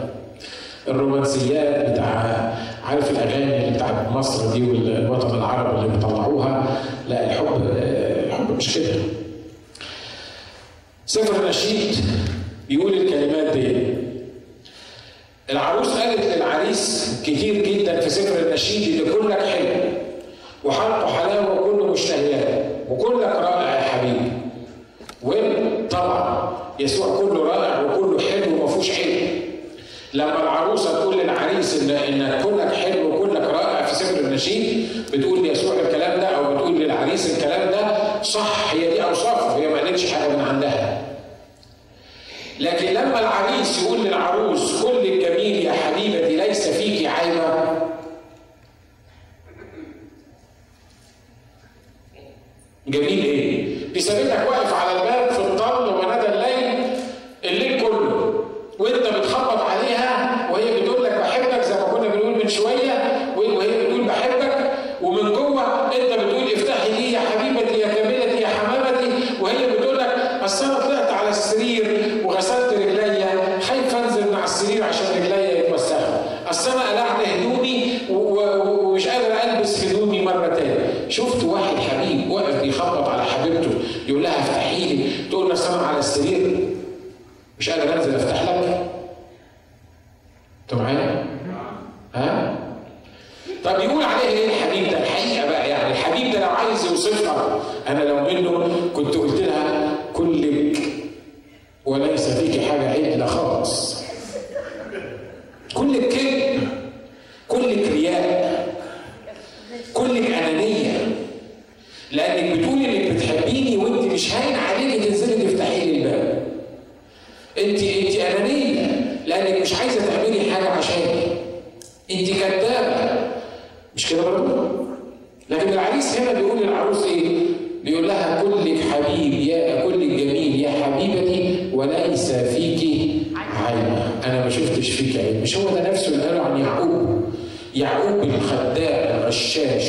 الرومانسيات بتاع عارف الاغاني اللي بتاعت مصر دي والوطن العربي اللي بيطلعوها. لا، الحب مش كده. سفر النشيد بيقول الكلمات دي. العروس قالت للعريس كتير جدا في سفر النشيد ان كلك حلو وحلقه حلاوه وكله مشتهيات، وكلك رائع يا حبيبي. وطبعا يسوع كله رائع وكله حلو وما فيهوش حلو. لما العروسه تقول للعريس ان كلك حلو وكلك رائع في سفر النشيد، بتقول ليسوع الكلام ده او بتقول للعريس الكلام ده صح، هي دي اوصافه، هي ما قالتش حاجه من عندها. لكن لما العريس يقول للعروس كل الجميل يا حبيبتي ليس فيكي عيبه، جميل ايه؟ بيسابينك واقف على الباب في الظل وندى الليل كله، وانت بتخبط عليها وهي بتقول لك بحبك زي ما كنا بنقول من شويه، وهي بتقول بحبك ومن جوه انت بتقول افتحي لي يا حبيبتي يا جميلتي يا حمامتي، وهي بتقول لك اصل انا طلعت على السرير وغسلت رجليا خايف انزل من على السرير عشان رجليا يتوسخوا، اصل انا قلعت هدومي ومش قادر البس هدومي مره تاني. شفت واحد حبيب واقف بيخبط على حبيبته يقول لها افتحي لي، تقول له اصل انا على السرير مش قادر انزل افتح لك. انتوا معايا؟ ها؟ طب يقول عليه ايه الحبيب ده؟ الحقيقه بقى يعني الحبيب ده لو عايز يوصفها، انا لو منه كنت قلت لها كلك وليس فيك حاجه عيب، لا خالص. كلك كذب، كلك رياء، كلك انانيه، لانك بتقولي انك بتحبيني وانت مش هاين عليكي تنزلي تفتحي لي الباب. انت انانيه لانك مش عايزه تعملي حاجه عشاني. انت كذابه، مش كده برضه؟ لكن العريس هنا بيقول للعروس ايه؟ بيقول لها كلك حبيب يا كلك جميل يا حبيبتي وليس فيكي عيب، انا ما شفتش فيك عيب. مش هو ده نفسه اللي قاله عن يعقوب؟ يعقوب الخداع الغشاش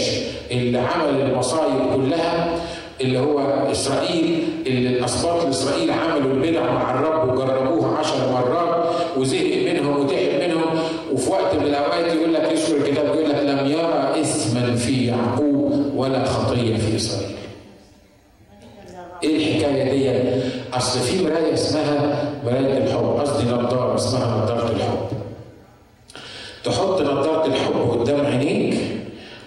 اللي عمل المصايب كلها، اللي هو اسرائيل، اللي الاسباط لاسرائيل عملوا البدع مع الرب وجربوها 10 مرات وزهق منهم وتعب منهم، وفي وقت من الاوقات يقول لك يذكر الكتاب يقول لك لم يرى اثما في يعقوب ولا خطيه في اسرائيل. ايه الحكايه دي؟ اصل في مرايه اسمها مرايه الحب، قصدي نظاره اسمها نظاره الحب. تحط نظاره الحب قدام عينيك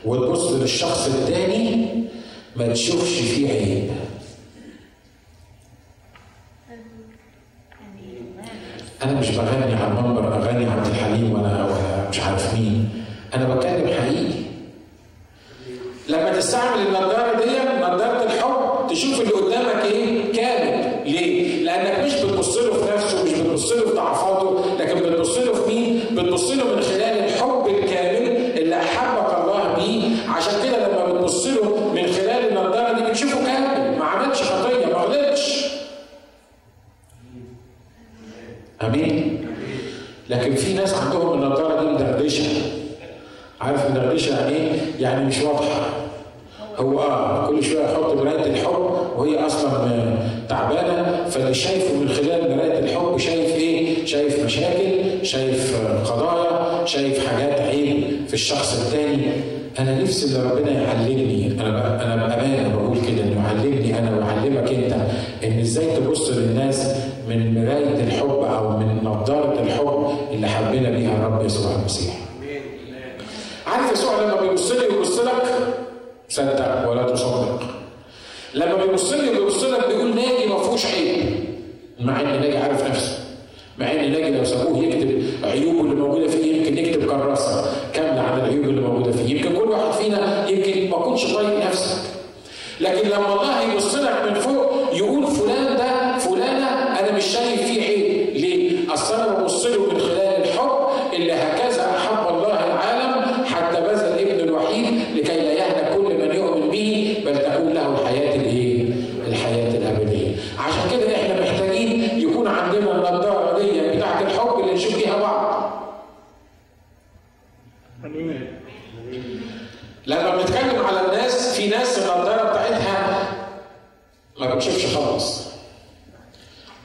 وتبص للشخص الثاني ما تشوفش فيه عيب. انا مش بغني على المنبر اغاني عبد الحليم ولا مش عارف مين، انا بتكلم حقيقي. لما تستعمل النظاره دي نظاره الحب تشوف اللي قدامك ايه؟ كامل. ليه؟ لانك مش بتبص له في نفسه، مش بتبص له في ضعفاته، لكن بتبص له في مين؟ بتبص له من خلال الحب الكامل اللي احبك الله بيه. عشان كده لما بتبص له من خلال النظاره دي بتشوفه كامل، ما عملش خطيه، ما غلطش. امين؟ لكن في ناس عندهم النظاره دي مدردشه. عارف مدردشه يعني ايه؟ يعني مش واضحه. هو كل شويه يحط مرايه الحب وهي اصلا تعبانه، فاللي شايفه من خلال مرايه الحب شايف ايه؟ شايف مشاكل، شايف قضايا، شايف حاجات عيب في الشخص الثاني. انا نفسي ان ربنا يعلمني، انا بامانه بقول كده، انه يعلمني انا ويعلمك انت ان ازاي تبص للناس من مرايه الحب او من نظاره الحب اللي حبنا بيها الرب يسوع المسيح. عارف يسوع لما بيبص لي ويبص لك صدق ولا تصدق. لما بيبص لي وبيبص لك بيقول ناجي ما فيهوش عيب، مع ان ناجي عارف نفسه، مع ان ناجي لو سابوه يكتب عيوبه اللي موجوده فيه يمكن يكتب كراسه كامله عن العيوب اللي موجوده فيه، يمكن كل واحد فينا يمكن ما كنتش طايق نفسك. لكن لما الله يبص لك من فوق يقول فلان ده فلانه انا مش شايف فيه عيب. ليه؟ اصل انا ببص له من خلال الحب اللي هكذا احب الله العالم حتى بذل ابنه الوحيد لكي لا يهلك كل من يؤمن به بل تكون له الحياه الايه؟ الحياه الابديه. عشان كده احنا محتاجين يكون عندنا النظاره دي بتاعت الحب اللي نشوف بيها بعض. امين. لما بنتكلم على الناس، في ناس النظاره بتاعتها ما بتشوفش خالص.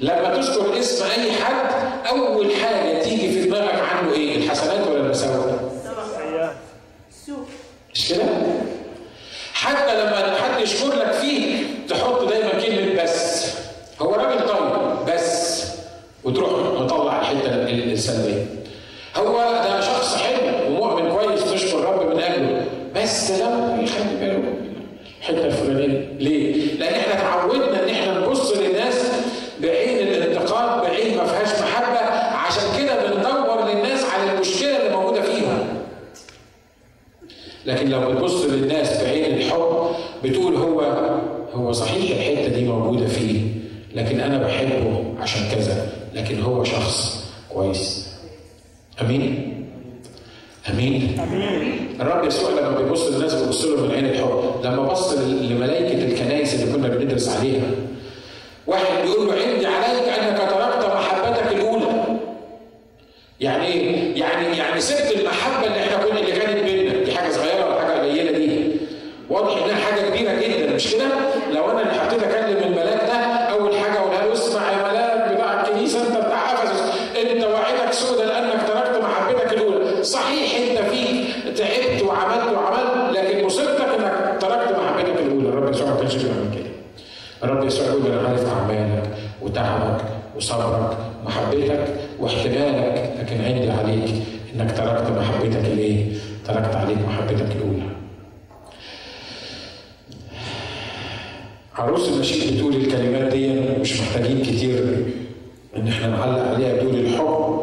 لما تذكر اسم اي حد اول حاجه تيجي في دماغك عنه ايه؟ الحسنات ولا المساوئ؟ السوء. مش كده؟ حتى لما حد يشكر لك فيه تحط دايما كلمه بس. هو راجل طيب بس، وتروح مطلع الحته السلبيه. هو ده شخص حلو ومؤمن كويس تشكر الرب من اجله، بس ده يخلي باله الحته الفلانيه. ليه؟ لان احنا اتعودنا ان احنا نبص للناس بعين الانتقاد، بعين ما فيهاش محبه، عشان كده بندور للناس على المشكله اللي موجوده فيها. لكن لو بتبص للناس بعين الحب بتقول هو صحيح الحته دي موجوده فيه، لكن انا بحبه عشان كذا، لكن هو شخص كويس. امين؟ امين؟ الرب يسوع لما بيبص للناس بيبص لهم من عين الحب. لما بص لملائكه الكنائس اللي كنا بندرس عليها، واحد بيقول له عندي عليك انك تركت محبتك الاولى. يعني ايه؟ يعني سبت المحبه اللي احنا كنا اللي كانت بينا، دي حاجه صغيره ولا حاجه قليله؟ دي واضح انها حاجه كبيره جدا، مش كده؟ لو انا اللي حطيت اكلم الملاك ده، اول حاجه اقولها له اسمع يا ملاك بتاع الكنيسه انت بتاع افسس، انت وعدك سودا لانك تركت محبتك الاولى. صحيح انت فيك تعبت وعملت، لكن مصيبتك انك تركت محبتك الاولى. الرب يسوع ما كانش بيعمل كده. الرب يسوع يقول انا عارف اعمالك وتعبك وصبرك ومحبتك واحتمالك، لكن عندي عليك انك تركت محبتك. ليه؟ تركت عليك محبتك الاولى. عروس النشيد بتقول الكلمات دي مش محتاجين كتير ان احنا نعلق عليها. بتقول الحب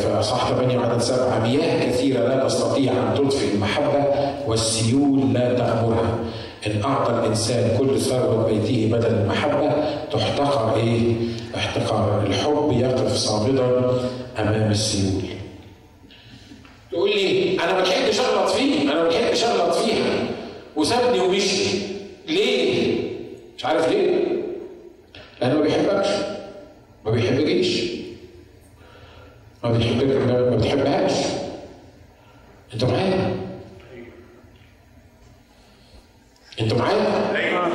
في اصحاح 8 عدد 7: مياه كثيره لا تستطيع ان تطفئ المحبه، والسيول لا تغمرها. ان اعطى الانسان كل ثروه بيته بدل المحبه تحتقر. ايه؟ احتقار. الحب يقف صامدا امام السيول. تقول لي انا ما لحقتش اغلط فيه، انا ما لحقتش اغلط فيها، وسابني ومشي. ليه؟ مش عارف ليه؟ لأنه ما بيحبكش، ما بيحبكيش، ما بتحبهاش. أنتوا معايا؟ أنتوا معايا؟ أيوه.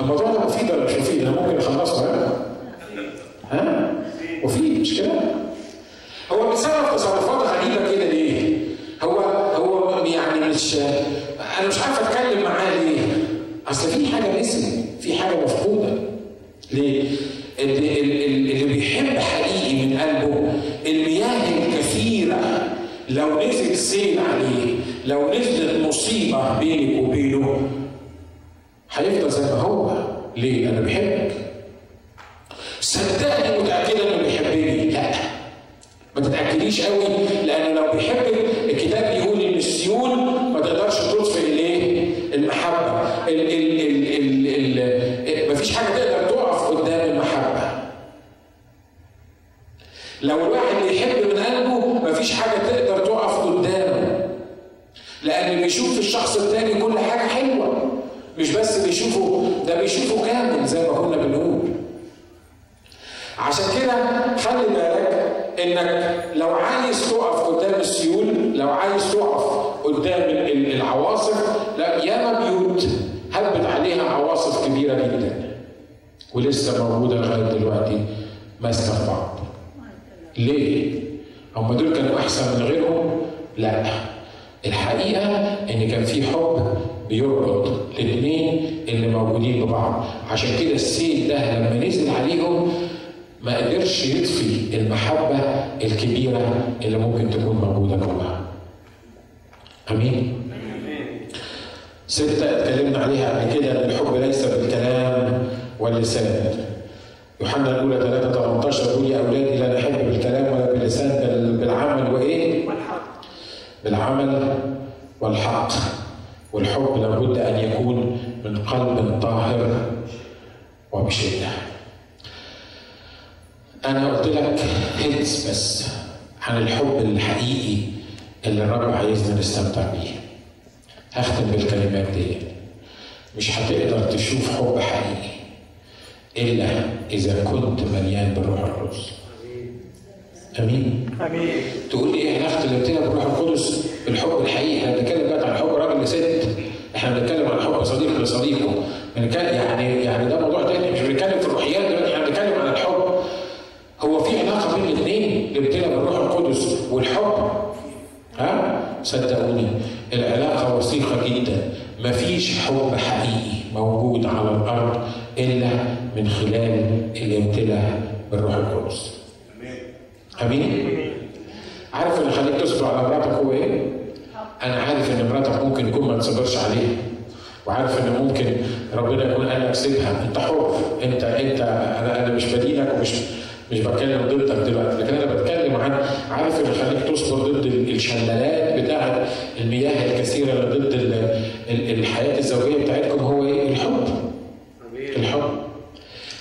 الموضوع ده مفيد ولا مش مفيد؟ أنا ممكن أخلصه ها؟ مفيد، مش كده؟ هو بيتصرف تصرفات غريبة كده ليه؟ هو يعني أنا مش عارف أتكلم معاه ليه؟ أصل في حاجة نسيت، في حاجة مفقودة. ليه؟ اللي بيحب حقيقي من قلبه، المياه الكثيرة لو نزل سيل عليه، لو نزلت مصيبة بينك وبينه، هيفضل زي ما هو. ليه؟ أنا بحبك. صدقني متأكدة إنه بيحبني. لأ، ما تتأكديش قوي، لأنه لو بيحبك الكتاب بيقول إن السيول ما تقدرش تطفئ الإيه؟ المحبة. مفيش حاجة تقدر تقف قدام المحبة. لو الواحد بيحب من قلبه مفيش حاجة تقدر تقف قدامه، لأن بيشوف الشخص التاني كل حاجة حلوة، مش بس بيشوفه، ده بيشوفه كامل زي ما كنا بنقول. عشان كده خلي بالك انك لو عايز تقف قدام السيول، لو عايز تقف قدام العواصف، لا، ياما بيوت هبت عليها عواصف كبيره جدا ولسه موجوده لغايه دلوقتي ماسكه في بعض. ليه؟ هم دول كانوا احسن من غيرهم؟ لا، الحقيقه ان كان في حب بيربط الاثنين اللي موجودين ببعض. عشان كده السيل ده لما نزل عليهم ما قدرش يطفي المحبه الكبيره اللي ممكن تكون موجوده جواها. امين؟ 6 اتكلمنا عليها قبل كده، ان الحب ليس بالكلام واللسان. يوحنا الاولى 3:18 بيقول: يا اولادي لا نحب بالكلام ولا باللسان بل بالعمل وايه؟ بالعمل والحق. والحب لابد ان يكون من قلب طاهر وبشده. انا قلت لك هنس بس عن الحب الحقيقي اللي الرب عايزنا نستمتع بيه. هختم بالكلمات دي: مش هتقدر تشوف حب حقيقي إلا إذا كنت مليان بالروح القدس. أمين؟ أمين. تقول لي إيه أنا اختلفتنا بالروح القدس؟ الحب الحقيقي إحنا بنتكلم بقى عن حب راجل لست، إحنا بنتكلم عن حب صديق لصديقه، يعني ده موضوع تاني، مش بنتكلم في الروحيات دلوقتي، إحنا بنتكلم عن الحب. هو في علاقة بين الاثنين اللي بتبقى بالروح القدس والحب. ها؟ صدقوني العلاقة وثيقة جدا. مفيش حب حقيقي موجود على الأرض إلا من خلال الامتلاء بالروح القدس. أمين؟ عارف اللي خليك تصبر على مراتك هو إيه؟ أنا عارف إن مراتك ممكن يكون ما تصبرش عليها، وعارف ان ممكن ربنا يقول انا اسيبها، انت حر، انت انا مش بدينك ومش بتكلم ضدك دلوقتي، لكن انا بتكلم عن عارف اللي خليك تصبر ضد الشلالات بتاعت المياه الكثيره اللي ضد الحياه الزوجيه بتاعتكم، هو ايه؟ الحب. الحب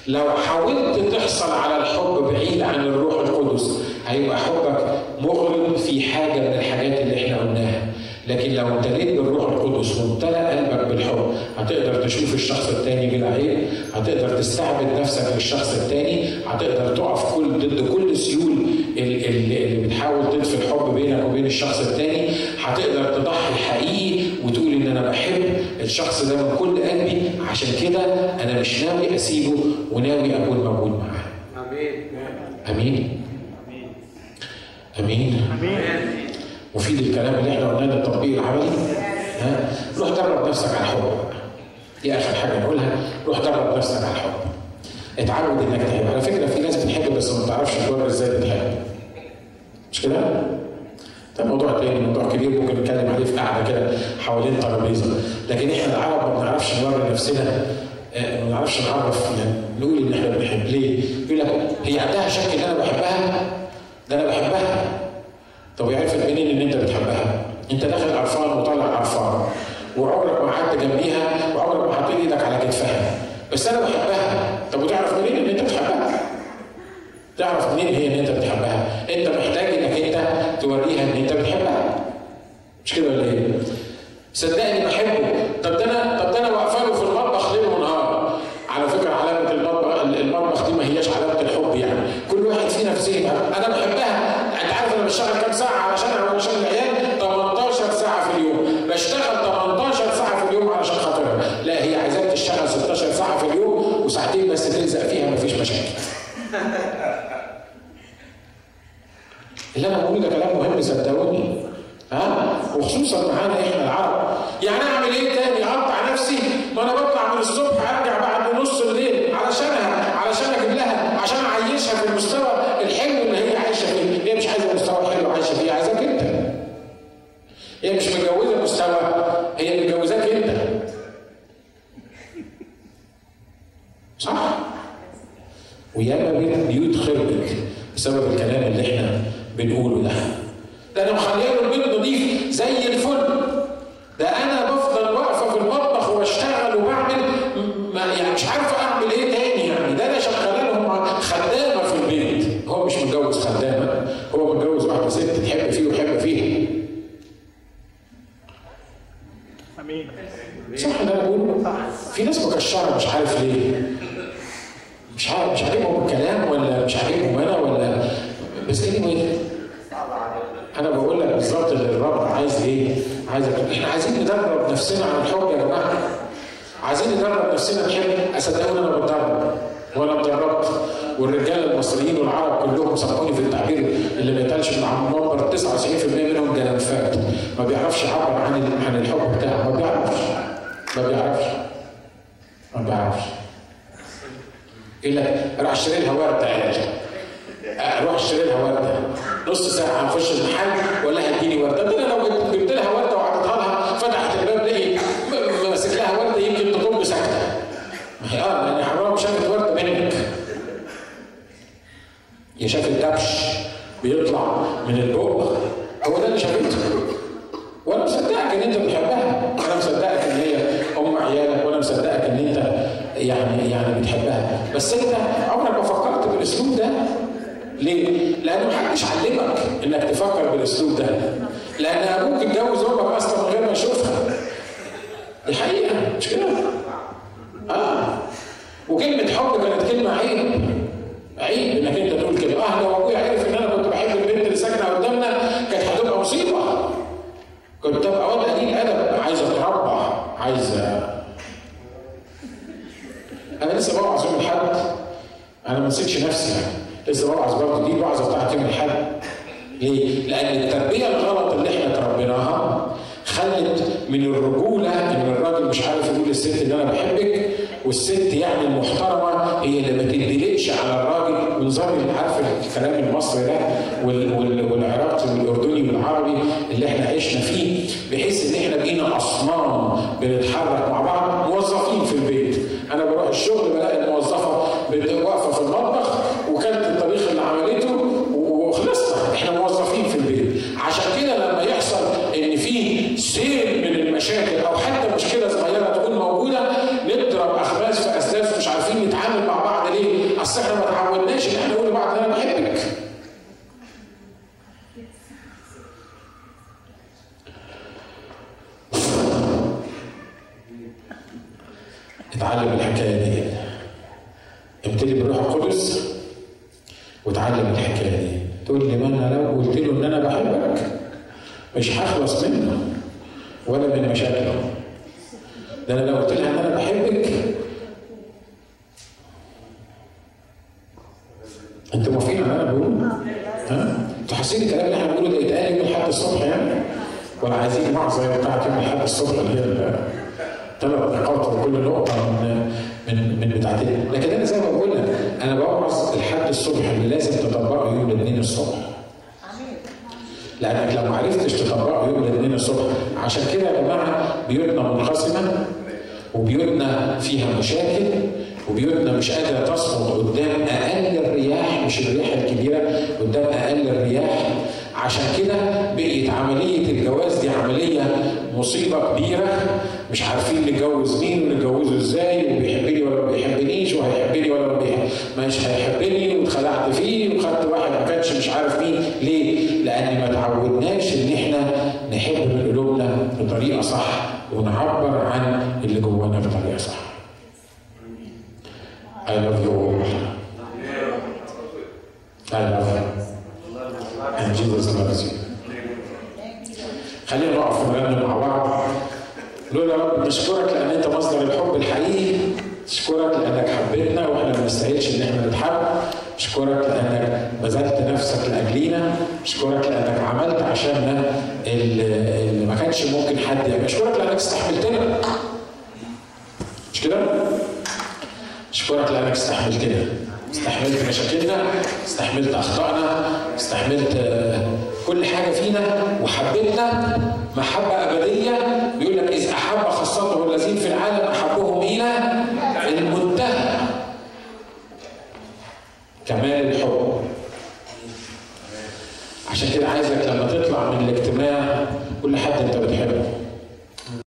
لو حاولت تحصل على الحب بعيد عن الروح القدس هيبقى حبك مغرم في حاجه من الحاجات اللي احنا قلناها، لكن لو امتليت بالروح القدس وامتلأ قلبك بالحب هتقدر تشوف الشخص التاني بلا عيب، هتقدر تستعبد نفسك للشخص التاني، هتقدر تقف ضد كل سيول اللي بتحاول تطفي الحب بينك وبين الشخص التاني، هتقدر تضحي حقيقي وتقول ان انا بحب الشخص ده من كل قلبي، عشان كده انا مش ناوي اسيبه وناوي اكون موجود معاه. امين امين امين امين. مفيد الكلام اللي احنا قلناه التطبيق العملي؟ ها؟ روح درب نفسك على الحب. دي اخر حاجه نقولها، روح درب نفسك على الحب. اتعود انك تحب، على فكره في ناس بتحب بس ما بتعرفش تقول ازاي بتحب. مش كده؟ ده موضوع تاني، موضوع كبير ممكن نتكلم عليه في قعده كده حوالين ترابيزه، لكن احنا العرب ما بنعرفش نوري نفسنا، ما بنعرفش نعرف يعني نقول ان احنا بنحب. ليه؟ يقول لك هي عندها شك ان انا بحبها؟ ده انا بحبها. طب يعرفك منين ان انت بتحبها؟ انت داخل قرفان وطالع قرفان، وعمرك ما قعدت جنبيها وعمرك ما حطيت ايدك على كتفها، بس انا بحبها. طب وتعرف منين ان انت بتحبها؟ تعرف منين هي ان انت بتحبها؟ انت محتاج انك انت توريها ان انت بتحبها. مش كده ولا ايه؟ صدقني بحبه. طب ده انا واقفه له في المطبخ ليل ونهار. على فكره علامه المطبخ دي ما هياش علامه الحب، يعني كل واحد فينا في سيبها. انا بحبها. بشتغل كام ساعة علشان أعمل العيال؟ 18 ساعة في اليوم، بشتغل 18 ساعة في اليوم علشان خاطرها، لا هي عايزاك تشتغل 16 ساعة في اليوم وساعتين بس تلزق فيها مفيش مشاكل. اللي أنا بقوله ده كلام مهم صدقوني، ها؟ وخصوصا معانا إحنا العرب، يعني أعمل إيه تاني؟ أقطع نفسي؟ ما أنا بطلع من الصبح أرجع بعد نص الليل علشانها، علشان أجيب لها، عشان أعيشها في المستوى الحلو اللي هي عايشة فيه. هي مش عايزه مستوى حلو عايشه فيه، عايزاك انت. هي مش متجوزه مستوى، هي متجوزاك انت. صح؟ وياما بيوت خربت بسبب الكلام اللي احنا بنقوله ده. ده انا مخليه البيت نضيف زي الفل. ده انا بفضل واقفه في المطبخ واشتغل وبعمل يعني مش عارفه اعمل ايه تاني يعني. ده انا شغاله لهم خدامه في البيت. هو مش متجوز خدامه، هو متجوز واحده ست تحب فيه ويحب فيها. امين. صح ده انا بقوله؟ في ناس مكشره مش عارف ليه. مش عاجبهم الكلام ولا مش عاجبهم انا ولا بس كلمه ايه؟ انا بقول لك بالظبط الرب عايز ايه؟ احنا عايزين ندرب نفسنا على الحب يا جماعه. عايزين ندرب نفسنا نحب. اصدقوني انا بتدرب وانا اتدربت، والرجاله المصريين والعرب كلهم صدقوني في التعبير اللي ما يتقالش من عم نمبر 99% منهم جلنفات، ما بيعرفش يعبر عن الحب بتاعه، ما بيعرفش. يقول لك روح اشتري لها ورده علاج. اروح اشتري لها ورده نص ساعه هنخش المحل ولا هتديني ورده؟ ده انا لو جبت لها ورده وعرضتها لها فتحت الباب لقيت ماسك لها ورده يمكن تكون ساكته. ما هي يعني حرام شافت ورده منك. هي شافت دبش بيطلع من البق، هو ده اللي شافته. وانا مصدقك ان انت بتحبها، وانا مصدقك ان هي ام عيالك، وانا مصدقك ان انت يعني بتحبها، بس انت عمرك ما فكرت بالاسلوب ده. ليه؟ لأن محدش علمك إنك تفكر بالأسلوب ده، لأن أبوك اتجوز أمك أصلا من غير ما يشوفها. دي حقيقة مش كده؟ وكلمة حب كانت كلمة عيب. عيب إنك أنت تقول كده. لو أبويا عرف إن أنا كنت بحب البنت اللي ساكنة قدامنا كانت هتبقى مصيبة. كنت هبقى واد قليل أدب، عايز أتربى، عايز أنا لسه بوعظ يوم الأحد. أنا ما نسيتش نفسي يعني. لسه بوعظ برضه، دي الوعظه بتاعت يوم الحد. ليه؟ لأن التربية الغلط اللي احنا تربيناها خلت من الرجوله ان الراجل مش عارف يقول للست ان انا بحبك، والست يعني المحترمه هي اللي ما تدلقش على الراجل بنظام اللي عارفه الكلام المصري ده والعراقي والاردني والعربي اللي احنا عشنا فيه، بحيث ان احنا بقينا اصنام بنتحرك مع بعض. موظفين في البيت، انا بروح الشغل بلاقي الموظفه واقفه في المطبخ وكانت الطبيخ اللي عملته وخلصنا، احنا موظفين في البيت. عشان كده لما يحصل ان في سيل من المشاكل او حتى مشكله صغيره تكون موجوده نضرب اخماس في اساس، مش عارفين نتعامل مع بعض ليه؟ اصل احنا ما اتعودناش ان احنا نقول لبعض انا بحبك. اتعلم الحكايه دي، ابتدي بالروح القدس واتعلم الحكايه دي. تقول لي ما انا لو قلت له ان انا بحبك مش هخلص منه ولا من مشاكله، ده انا لو قلت لها ان انا بحبك انت موافقين على اللي انا بقوله؟ ها؟ انتوا حاسين الكلام اللي احنا بنقوله ده يتقال يوم الاحد الصبح يعني؟ ولا عايزين معظم بتاعت يوم الاحد الصبح اللي هي 3 نقاط وكل نقطه من بتاعتين. لكن انا زي ما بقول لك انا بوعظ الحد الصبح اللي لازم تطبقه يوم الاثنين الصبح. لانك لو ما عرفتش تطبقه يوم الاثنين الصبح، عشان كده يا جماعه بيوتنا منقسمه وبيوتنا فيها مشاكل وبيوتنا مش قادره تصمد قدام اقل الرياح، مش الرياح الكبيره، قدام اقل الرياح. عشان كده بقيت عمليه الجواز دي عمليه مصيبه كبيره، مش عارفين نتجوز مين ونتجوزه ازاي وبيحبني ولا ما بيحبنيش وهيحبني ولا مش هيحبني واتخلعت فيه وخدت واحد ما كانش مش عارف مين. ليه؟ لان ما اتعودناش ان احنا نحب من قلوبنا بطريقه صح ونعبر عن اللي جوانا بطريقه صح. I love you all. I love you. And Jesus loves you. خلينا نقف ونغني مع بعض. لولا رب نشكرك لان انت مصدر الحب الحقيقي، نشكرك لانك حبيتنا واحنا ما نستاهلش ان احنا نتحب، نشكرك لانك بذلت نفسك لاجلينا، نشكرك لانك عملت عشاننا اللي ما كانش ممكن حد يعمله، نشكرك لانك استحملتنا. مش كده؟ نشكرك لانك استحملتنا، استحملت مشاكلنا، استحملت اخطائنا، استحملت كل حاجه فينا وحبيتنا محبه ابديه. بيقول لك اذ احب خاصه